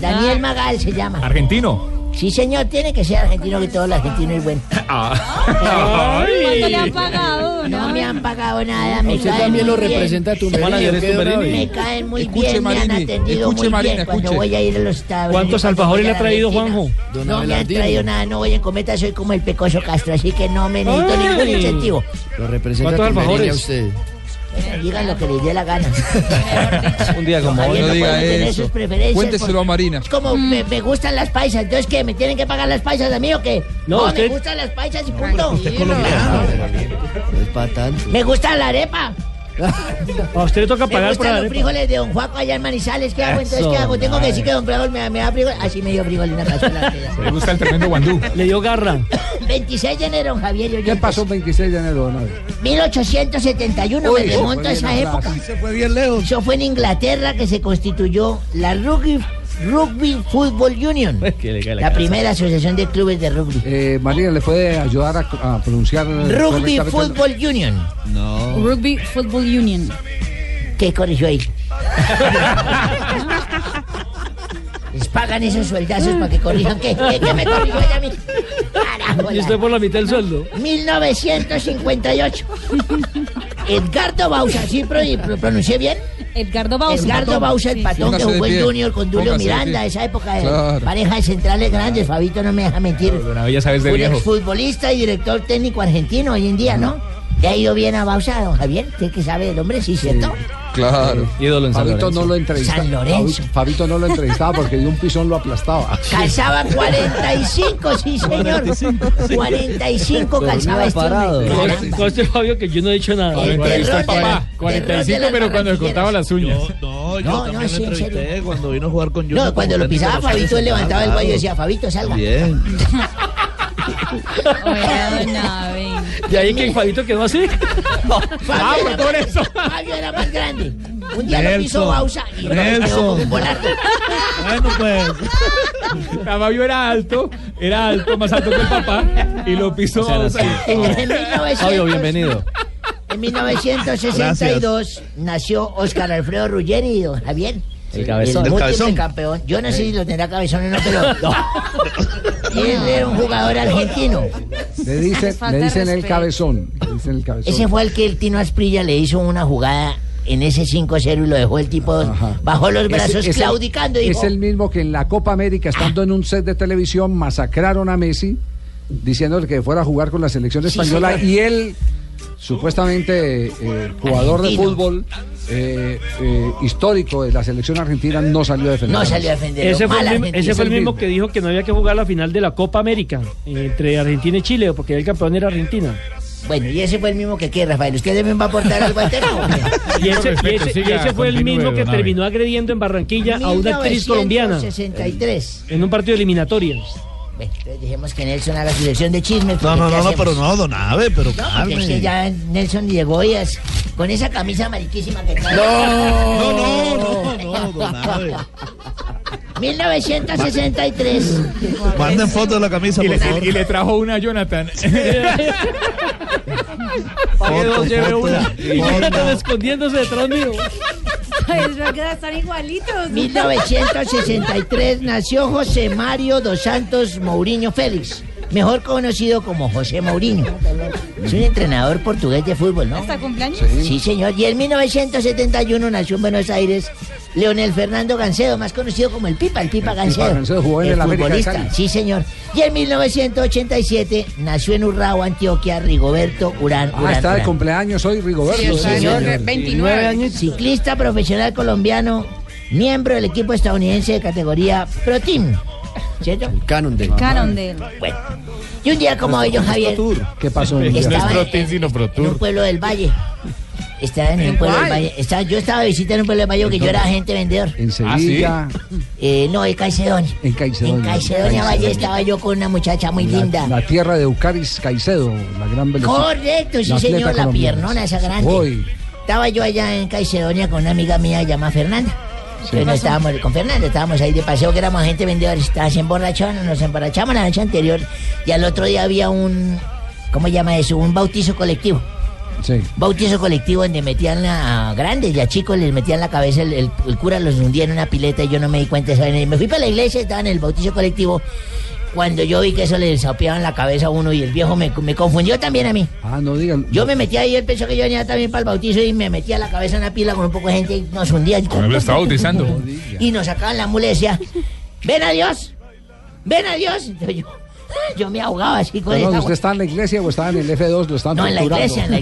Daniel Magal se llama. Argentino. Sí, señor, tiene que ser argentino, que todo el argentino es bueno. Ah. ¿Cuánto le han pagado? No, no me han pagado nada. Me usted también lo bien. Representa a tu manager. Me caen muy escuche, bien, Marini, me han atendido escuche, muy Marina, bien. Escuche. Cuando voy a ir a los tableros. ¿Cuántos alfajores le ha traído, Juanjo? Don no Abelardino. Me han traído nada, no voy en cometa, soy como el Pecoso Castro, así que no me necesito Ay. ningún incentivo. Lo representa ¿Cuántos alfajores? A usted. Digan lo que les dé la gana. Un día como hoy no, no diga eso. Cuénteselo a Marina. Es como mm. me, me gustan las paisas. Entonces, ¿qué? ¿Me tienen que pagar las paisas a mí o qué? No, no usted... me gustan las paisas y punto. Usted es colombiano. No es para tanto. Me gusta la arepa. A usted le toca pagar por la arepa. Me gustan los frijoles de don Juaco allá en Manizales. ¿Qué hago? Entonces, ¿qué hago? Tengo que decir que don Frijol me, me da frijoles. Así me dio frijoles en la cazuela. Le gusta el tremendo guandú. Le dio garra. veintiséis de enero, don Javier. Oyentes. ¿Qué pasó veintiséis de enero? No? mil ochocientos setenta y uno, uy, me remonto a esa bien, época. Sí se fue bien lejos. Eso fue en Inglaterra que se constituyó la Rugby, Rugby Football Union. Pues la, la primera asociación de clubes de rugby. Eh, María, ¿le puede ayudar a, a pronunciar? Rugby Football Union. No. Rugby Football Union. ¿Qué corrigió ahí? Les pagan esos sueldazos para que corrijan. ¿Qué, qué, qué me corrigió ella a mí? Carajo, y usted por la mitad del sueldo. mil novecientos cincuenta y ocho. Edgardo Bausa, ¿sí pronuncié bien? Edgardo Bausa. Edgardo Bausa, el patón, sí, sí. Que jugó el Junior con Julio Póngase Miranda, esa época de claro. pareja de centrales grandes, Fabito no me deja mentir. Bueno, ya sabes de un viejo. Futbolista y director técnico argentino hoy en día, ¿no? ¿Te ha ido bien a Bausa, don Javier? ¿Usted que sabe del hombre? Sí, ¿cierto? Sí. Claro. Ídolo en San Fabito Lorenzo. No lo entrevistaba. San Lorenzo. Fabito no lo entrevistaba porque de un pisón lo aplastaba. Calzaba cuarenta y cinco, sí, señor. cuarenta y cinco calzaba este. Coste, Fabio, que yo no he dicho nada. El terror del papá. cuarenta y cinco, pero cuando le cortaba las uñas. No, yo también lo entrevisté cuando vino a jugar con Junior. No, cuando lo pisaba Fabito, él levantaba el cuello y decía, Fabito, salga. Bien. De ahí que el Fabito quedó así. No, ah, pues por eso. Fabio era más grande. Un día Nelson, lo hizo Bausa y Nelson. Lo bueno, pues. Fabio era alto, era alto, más alto que el papá, y lo pisó. O sea, Bausa. Sí. Fabio, bienvenido. En mil novecientos sesenta y dos Gracias. Nació Óscar Alfredo Ruggeri y don Javier. El cabezón. El múltiple campeón. Yo no sé si lo tendrá cabezón o no, pero. No. Él era un jugador argentino. Le dicen, le dicen el cabezón. Le dicen el cabezón. Ese fue el que el Tino Asprilla le hizo una jugada en ese cinco cero y lo dejó el tipo, ajá, bajó los brazos es, es claudicando. El, dijo, es el mismo que en la Copa América, estando ah. en un set de televisión, masacraron a Messi, diciéndole que fuera a jugar con la selección española, sí, y él, supuestamente eh, jugador argentino de fútbol, eh, eh, histórico de la selección argentina, no salió a defenderlo. No salió a defenderlo. Ese fue, el, ese fue el mismo que dijo que no había que jugar la final de la Copa América entre Argentina y Chile, porque el campeón era Argentina. Bueno, y ese fue el mismo que qué, Rafael. ¿Usted también va a aportar algo al tema? Y ese, y ese, y ese fue el mismo que terminó agrediendo en Barranquilla a una actriz colombiana en un partido eliminatorio. Bueno, entonces dijimos que Nelson haga su lección de chismes. No, no, no, no, pero no, don Abe, pero no, calme. Es que ya Nelson llegó y es, con esa camisa mariquísima que trae. No, no, no, no, no, don Abe. mil novecientos sesenta y tres. Manden fotos de la camisa, por favor. Y le trajo una a Jonathan. Pague dos, lleve una. Y Jonathan escondiéndose detrás mío. Están igualitos. mil novecientos sesenta y tres nació José Mario dos Santos Mourinho Félix, mejor conocido como José Mourinho. Es un entrenador portugués de fútbol, ¿no? ¿Hasta cumpleaños? Sí, sí, señor. Y en mil novecientos setenta y uno nació en Buenos Aires Leonel Fernando Gancedo, más conocido como el Pipa, el Pipa Gancedo. El Pipa Gancedo jugó en el América. Sí, señor. Y en mil novecientos ochenta y siete nació en Urrao, Antioquia, Rigoberto Urán. Ah, Urán, está de Urán. Cumpleaños hoy Rigoberto. Sí, sí, señor. señor. veintinueve años. Ciclista profesional colombiano, miembro del equipo estadounidense de categoría Pro Team. ¿Cierto? Cannondale. Cannondale. Bueno, y un día como hoy, yo, Javier. ¿Qué pasó? En estaba no es Pro Team, sino Pro Tour. En un pueblo del Valle. Estaba en un pueblo del Valle. Estaba, yo estaba de visita en un pueblo del Valle porque yo era agente vendedor. ¿En Sevilla? ¿Ah, sí? eh, no, en Caicedonia. En Caicedonia. En Caicedonia Valle estaba yo con una muchacha muy la, linda. La tierra de Eucaris Caicedo, la gran velocidad. Correcto, sí, la señor, la piernona esa grande. Hoy. Estaba yo allá en Caicedonia con una amiga mía llamada Fernanda. Sí, no estábamos con Fernando, estábamos ahí de paseo que éramos gente vendedores, estábamos emborrachados, nos emborrachamos la noche anterior y al otro día había un, ¿cómo se llama eso? Un bautizo colectivo. Sí. Bautizo colectivo donde metían a grandes y a chicos les metían la cabeza, el, el, el cura los hundía en una pileta y yo no me di cuenta, ¿saben? Me fui para la iglesia, estaba en el bautizo colectivo. Cuando yo vi que eso le sapeaban la cabeza a uno y el viejo me, me confundió también a mí. Ah, no digan. Yo me metí ahí, él pensó que yo venía también para el bautizo y me metía la cabeza en una pila con un poco de gente y nos hundía. Con él lo estaba bautizando. Y nos sacaban la mula y decía, ven a Dios, ven a Dios. Entonces yo, yo me ahogaba así con eso. No, ¿usted está en la iglesia o estaba en el efe dos? Lo estaban no, torturando. En la iglesia, en la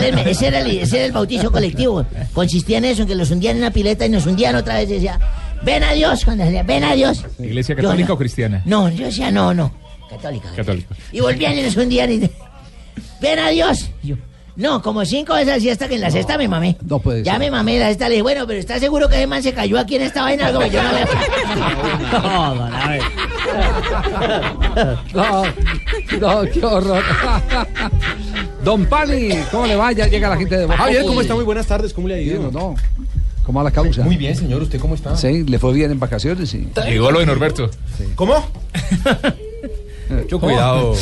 iglesia. Él, ese, era el, ese era el bautizo colectivo. Consistía en eso, en que los hundían en una pileta y nos hundían otra vez y decía... Ven a Dios, cuando decía, ven a Dios. ¿Iglesia católica yo, o cristiana? No, yo decía, no, no, católica. Católica. Y volvían y nos hundían y ven a Dios. Yo, no, como cinco veces así hasta que en la no, sexta me mamé. No puede ya ser. Me mamé en la sexta, le dije, bueno, pero ¿estás seguro que además se cayó aquí en esta vaina? Algo que yo no le... No, no, a ver. No, no, qué horror. Don Pali, ¿cómo le va? Ya llega la gente de Boca. Javier, ¿cómo está? Muy buenas tardes, ¿cómo le ha ido? No. ¿Cómo a la causa? Muy bien, señor. ¿Usted cómo está? Sí, le fue bien en vacaciones. Sí. Llegó lo de Norberto. Sí. ¿Cómo? Mucho cuidado.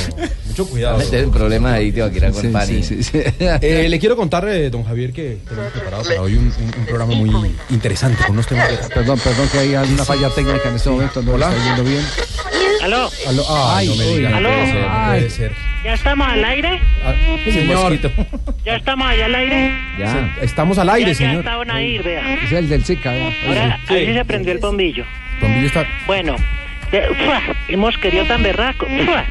Mucho cuidado. Este es el problema ahí, te va a quedar con Pani. Sí, sí, sí. eh, le quiero contar, eh, don Javier, que tenemos preparado para hoy un, un, un programa muy interesante con unos temas. De... Perdón, perdón, que hay alguna falla técnica en este momento. No ¿Hola? Lo está viendo bien. ¿Aló? ¿Aló? Ay, ay, no me digan. ¿Aló? No puede ser, no puede ser. ¿Ya estamos al aire? Ah, señor. ¿Ya estamos allá al aire? Ya. Estamos al aire, ya, señor. Ya estaban ahí, vea. Es el del Zika, vea. Ahora, ahí sí se prendió el bombillo. El bombillo está... Bueno, de, ¡fua! El mosquerío tan berraco. ¡Fua!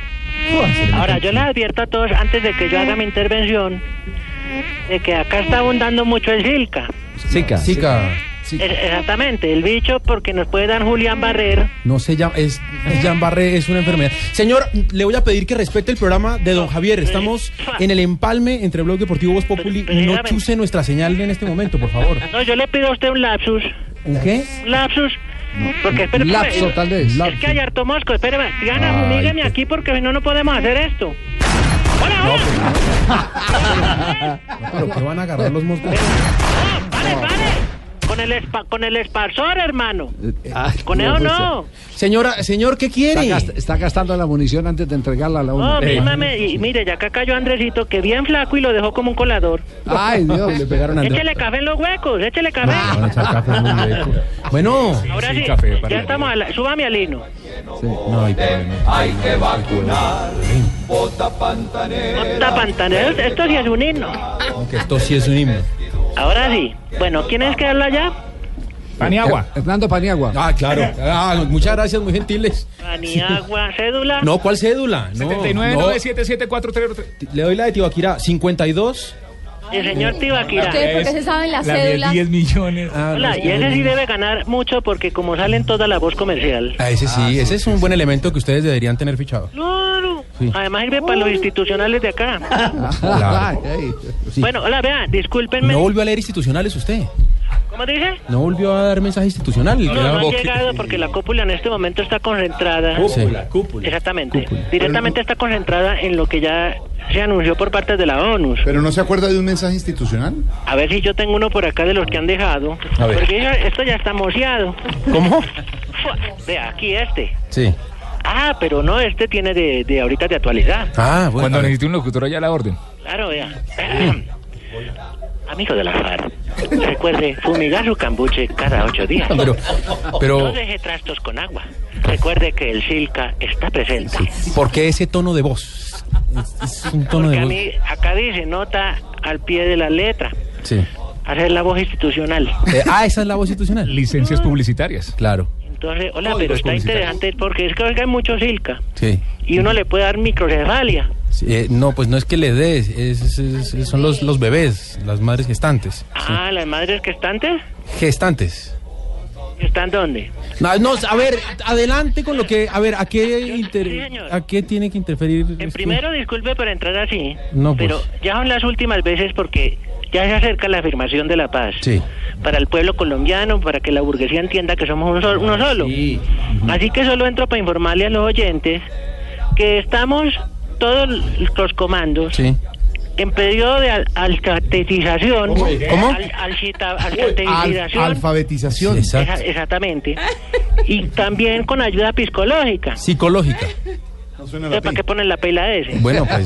¡Fua! Ahora, yo les advierto a todos, antes de que yo haga mi intervención, de que acá está abundando mucho el Zika. Zika. Zika. Sí. Exactamente, el bicho, porque nos puede dar Julián Barrer. No se llama, es, es Jean Barrer, es una enfermedad. Señor, le voy a pedir que respete el programa de don Javier. Estamos en el empalme entre Blog Deportivo y Voz Populi. No chuse nuestra señal en este momento, por favor. No, yo le pido a usted un lapsus. ¿Un qué? Un lapsus. No, porque espere, lapso, pues, tal vez. Es lapso. Que hay harto mosco. Espéreme, Diana, humígueme aquí porque si no, no podemos hacer esto. ¡Hola, hola! No, pero, no, pero ¿qué van a agarrar los moscos? ¡Oh, vale, vale! Con el, espa, con el esparsor, hermano. Ah, con eso no. Señora, señor, ¿qué quiere? Está, gast, está gastando la munición antes de entregarla a la una. No, eh. mírame, y mire, ya acá cayó Andresito, que bien flaco y lo dejó como un colador. Ay, Dios, le pegaron a Andrés. Échale café en los huecos, échale café. No, no, café en bueno. Sí, ahora sí, sí café, ya estamos, a la, súbame al hino. Sí. No hay problema. Hay que vacunar. Bota Pantanero. Bota Pantanero, esto sí es un himno. Aunque esto sí es un himno. Ahora sí. Bueno, ¿quién es que habla ya? Paniagua. Hernando Paniagua. Ah, claro. Ah, muchas gracias, muy gentiles. Paniagua, cédula. No, ¿cuál cédula? No, siete nueve nueve siete siete cuatro tres tres. Le doy la de Tibaquirá, cincuenta y dos. El señor Tibaquirá. Ustedes porque se saben las cédulas. diez millones. Ah, hola, no, y ese sí debe ganar mucho porque como salen toda la voz comercial. Ah, ese sí, ah, ese sí, es un sí, buen sí. elemento que ustedes deberían tener fichado. Claro. Sí. Además sirve oh. para los institucionales de acá. Claro. Sí. Bueno, hola, vea, discúlpenme. No volvió a leer institucionales usted. ¿Cómo dije? No volvió a dar mensaje institucional. No, no, no han llegado porque la cúpula en este momento está concentrada. Cúpula, sí. cúpula. Exactamente. Cúpula. Directamente está concentrada en lo que ya se anunció por parte de la ONU. ¿Pero no se acuerda de un mensaje institucional? A ver si yo tengo uno por acá de los que han dejado. A ver. Porque esto ya está mociado. ¿Cómo? Vea, aquí este. Sí. Ah, pero no, este tiene de, de ahorita de actualidad. Ah, bueno. Cuando necesite un locutor allá a la orden. Claro, vea. Amigo de la F A R C, recuerde fumigar su cambuche cada ocho días. Pero, pero... No deje trastos con agua. Recuerde que el Silca está presente. Sí. ¿Por qué ese tono de voz? Es, es un tono Porque de voz. Porque a mí, acá dice, nota al pie de la letra. Sí. Hacer la voz institucional. Eh, ah, esa es la voz institucional. Licencias publicitarias. Claro. Entonces, hola, pero está interesante porque es que oiga, hay mucho Silca. Sí. Y uno le puede dar microcefalia. Sí, eh, no, pues no es que le des, es, es, es, son los, los bebés, las madres gestantes. Ah, sí. ¿Las madres gestantes? Gestantes. ¿Están dónde? No, no, a ver, adelante con lo que, a ver, ¿a qué inter... sí, a qué tiene que interferir? En primero, disculpe por entrar así, no, pero pues. Ya son las últimas veces porque ya se acerca la afirmación de la paz. Sí. Para el pueblo colombiano, para que la burguesía entienda que somos un sol, uno solo. Sí. Así que solo entro para informarle a los oyentes que estamos todos los comandos. Sí. En periodo de alfabetización. ¿Cómo? Al, alfabetización. Alfabetización. Exact. Exactamente. Y también con ayuda psicológica. Psicológica. No, ¿para qué ponen la pela de ese? Bueno, pues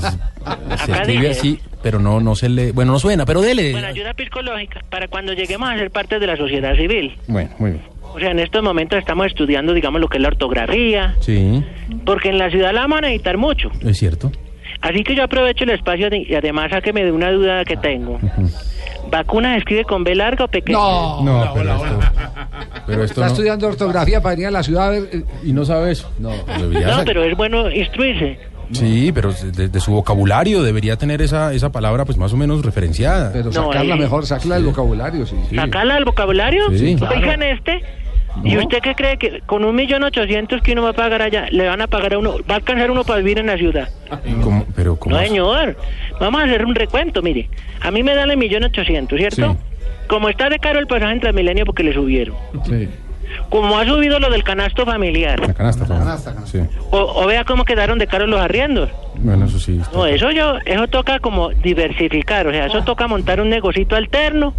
se escribe así, pero no, no se le... Bueno, no suena, pero dele. Con ayuda psicológica, para cuando lleguemos a ser parte de la sociedad civil. Bueno, muy bien. O sea, en estos momentos estamos estudiando, digamos, lo que es la ortografía. Sí. Porque en la ciudad la vamos a necesitar mucho. Es cierto. Así que yo aprovecho el espacio de, y además sáqueme de una duda que tengo. Uh-huh. ¿Vacuna se escribe con B larga o pequeña? No, no, no, pero, hola, hola. Esto, pero esto está no. Estudiando ortografía para ir a la ciudad a ver, y no sabe eso. No, no, pero es bueno instruirse. Sí, pero de, de su vocabulario debería tener esa esa palabra pues más o menos referenciada. Pero sacarla no, mejor, sacarla sí. del vocabulario. Sí, sí. ¿Sacarla del vocabulario? Sí, sí, claro. Oigan este... No. ¿Y usted qué cree que con un millón ochocientos que uno va a pagar allá, le van a pagar a uno, va a alcanzar uno para vivir en la ciudad? ¿Cómo? ¿Pero cómo? No, señor, vamos a hacer un recuento, mire, a mí me dan el millón ochocientos, ¿cierto? Sí. Como está de caro el pasaje en Transmilenio porque le subieron. Sí. Como ha subido lo del canasto familiar. La canasta, la canasta, canasta. Sí. O, o vea cómo quedaron de caros los arriendos. Bueno, eso sí. No, eso yo, eso toca como diversificar, o sea, eso ah. toca montar un negocito alterno.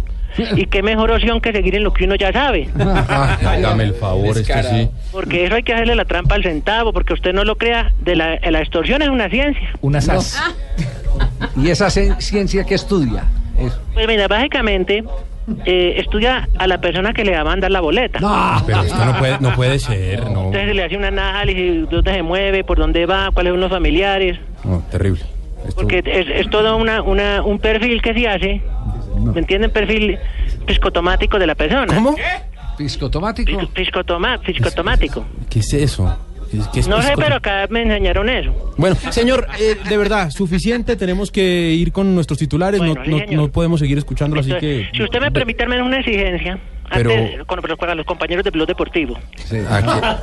Y qué mejor opción que seguir en lo que uno ya sabe. Hágame el favor, es que sí. Porque eso hay que hacerle la trampa al centavo, porque usted no lo crea, de la, la extorsión es una ciencia. Una sas. No. ¿Y esa ciencia qué estudia? Eso. Pues mira, básicamente eh, estudia a la persona que le va a mandar la boleta. No, pero esto no puede, no puede ser. No. Entonces se le hace un análisis, dónde se mueve, por dónde va, cuáles son los familiares. No, terrible. Esto... Porque es, es todo una, una, un perfil que se hace. No. ¿Me entienden? Perfil psicotomático de la persona. ¿Cómo? ¿Psicotomático? Psicotomático. ¿Qué es eso? ¿Qué es, qué es no sé, pero acá me enseñaron eso. Bueno, señor, eh, de verdad, suficiente. Tenemos que ir con nuestros titulares. Bueno, no, sí, no, no podemos seguir escuchándolo, así que... Si usted me permite, me da una exigencia. Pero... Antes, con, con los compañeros de Blog Deportivo. Sí, ah,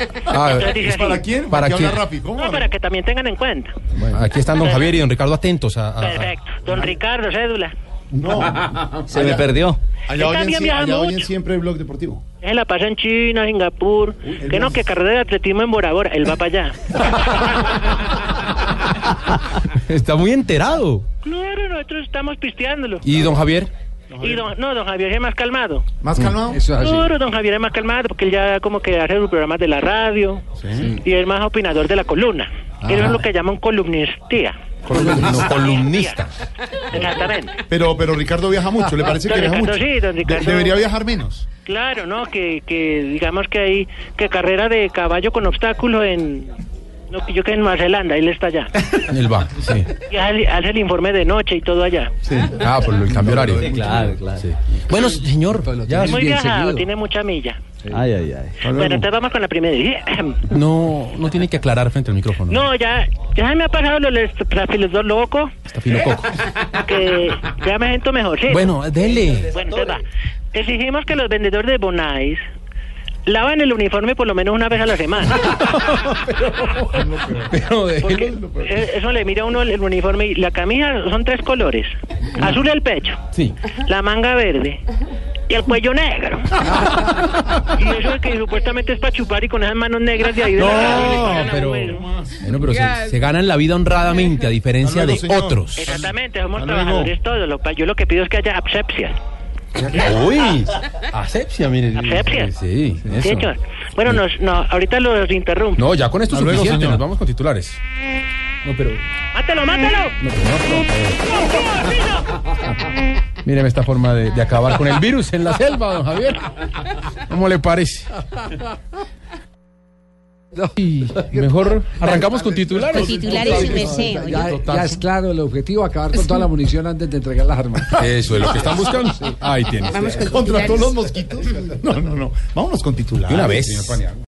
¿es ¿Para quién? ¿Para, ¿Para quién? Rápido, no, para que también tengan en cuenta. Bueno, aquí están don Javier y don Ricardo atentos a... a Perfecto. Don a... Ricardo, cédula. No, se allá, me perdió. Allá oyen siempre el Blog Deportivo. Él la pasa en China, Singapur. Uy, que no, es... que carrera de atletismo en Bora Bora. Él va para allá. Está muy enterado. Claro, nosotros estamos pisteándolo. ¿Y don Javier? Don Javier. Y don, no, don Javier es más calmado. ¿Más calmado? Eso es así. Claro, don Javier es más calmado porque él ya como que hace sus programas de la radio. Sí. Y es más opinador de la columna. Ah. Eso es lo que llaman columnistía. Columnista. No, columnista. Exactamente. Pero, pero Ricardo viaja mucho, ¿le parece don que Ricardo, viaja mucho? Sí, don Ricardo... De- debería viajar menos. Claro, no, que, que digamos que hay que carrera de caballo con obstáculo en... No, yo que en Nueva Zelanda, él está allá. Él va, sí. Y hace, hace el informe de noche y todo allá. Sí. Ah, por el cambio horario. Sí, claro, claro. Sí. Bueno, señor, ya es muy bien viajado, seguido. Tiene mucha milla. Sí. Ay, ay, ay. Bueno, bueno, entonces vamos con la primera. No, no tiene que aclarar frente al micrófono. No, ya, ya me ha pasado lo del estafilococo loco. Estafilococo. Que ya me siento mejor, sí. Bueno, dele. Bueno, entonces va. Exigimos que los vendedores de Bonais lavan el uniforme por lo menos una vez a la semana. pero, pero eso le mira uno el uniforme y la camisa son tres colores. Azul el pecho. Sí. La manga verde. Y el cuello negro. Y eso es que supuestamente es para chupar y con esas manos negras de ahí de no, la pero, bueno, pero se, se ganan la vida honradamente, a diferencia de otros. Exactamente, somos trabajadores todos. Lo, yo lo que pido es que haya asepsia. Uy, asepsia, mire. Asepsia. Sí, sí, señor. Bueno, nos, no, ahorita los interrumpo. No, ya con esto luego, suficiente, señor. Nos vamos con titulares. No, pero... ¡Mátalo, mátalo! No, no, no, no, no. Míreme esta forma de, de acabar con el virus en la selva, don Javier. ¿Cómo le parece? No. Y mejor arrancamos con titulares. Con titulares y deseo. Ya, ya es claro el objetivo, acabar con toda la munición antes de entregar las armas. Eso es lo que están buscando. Ahí tienes. Vamos con contra titulares. Todos los mosquitos. No, no, no. Vámonos con titulares. De una vez.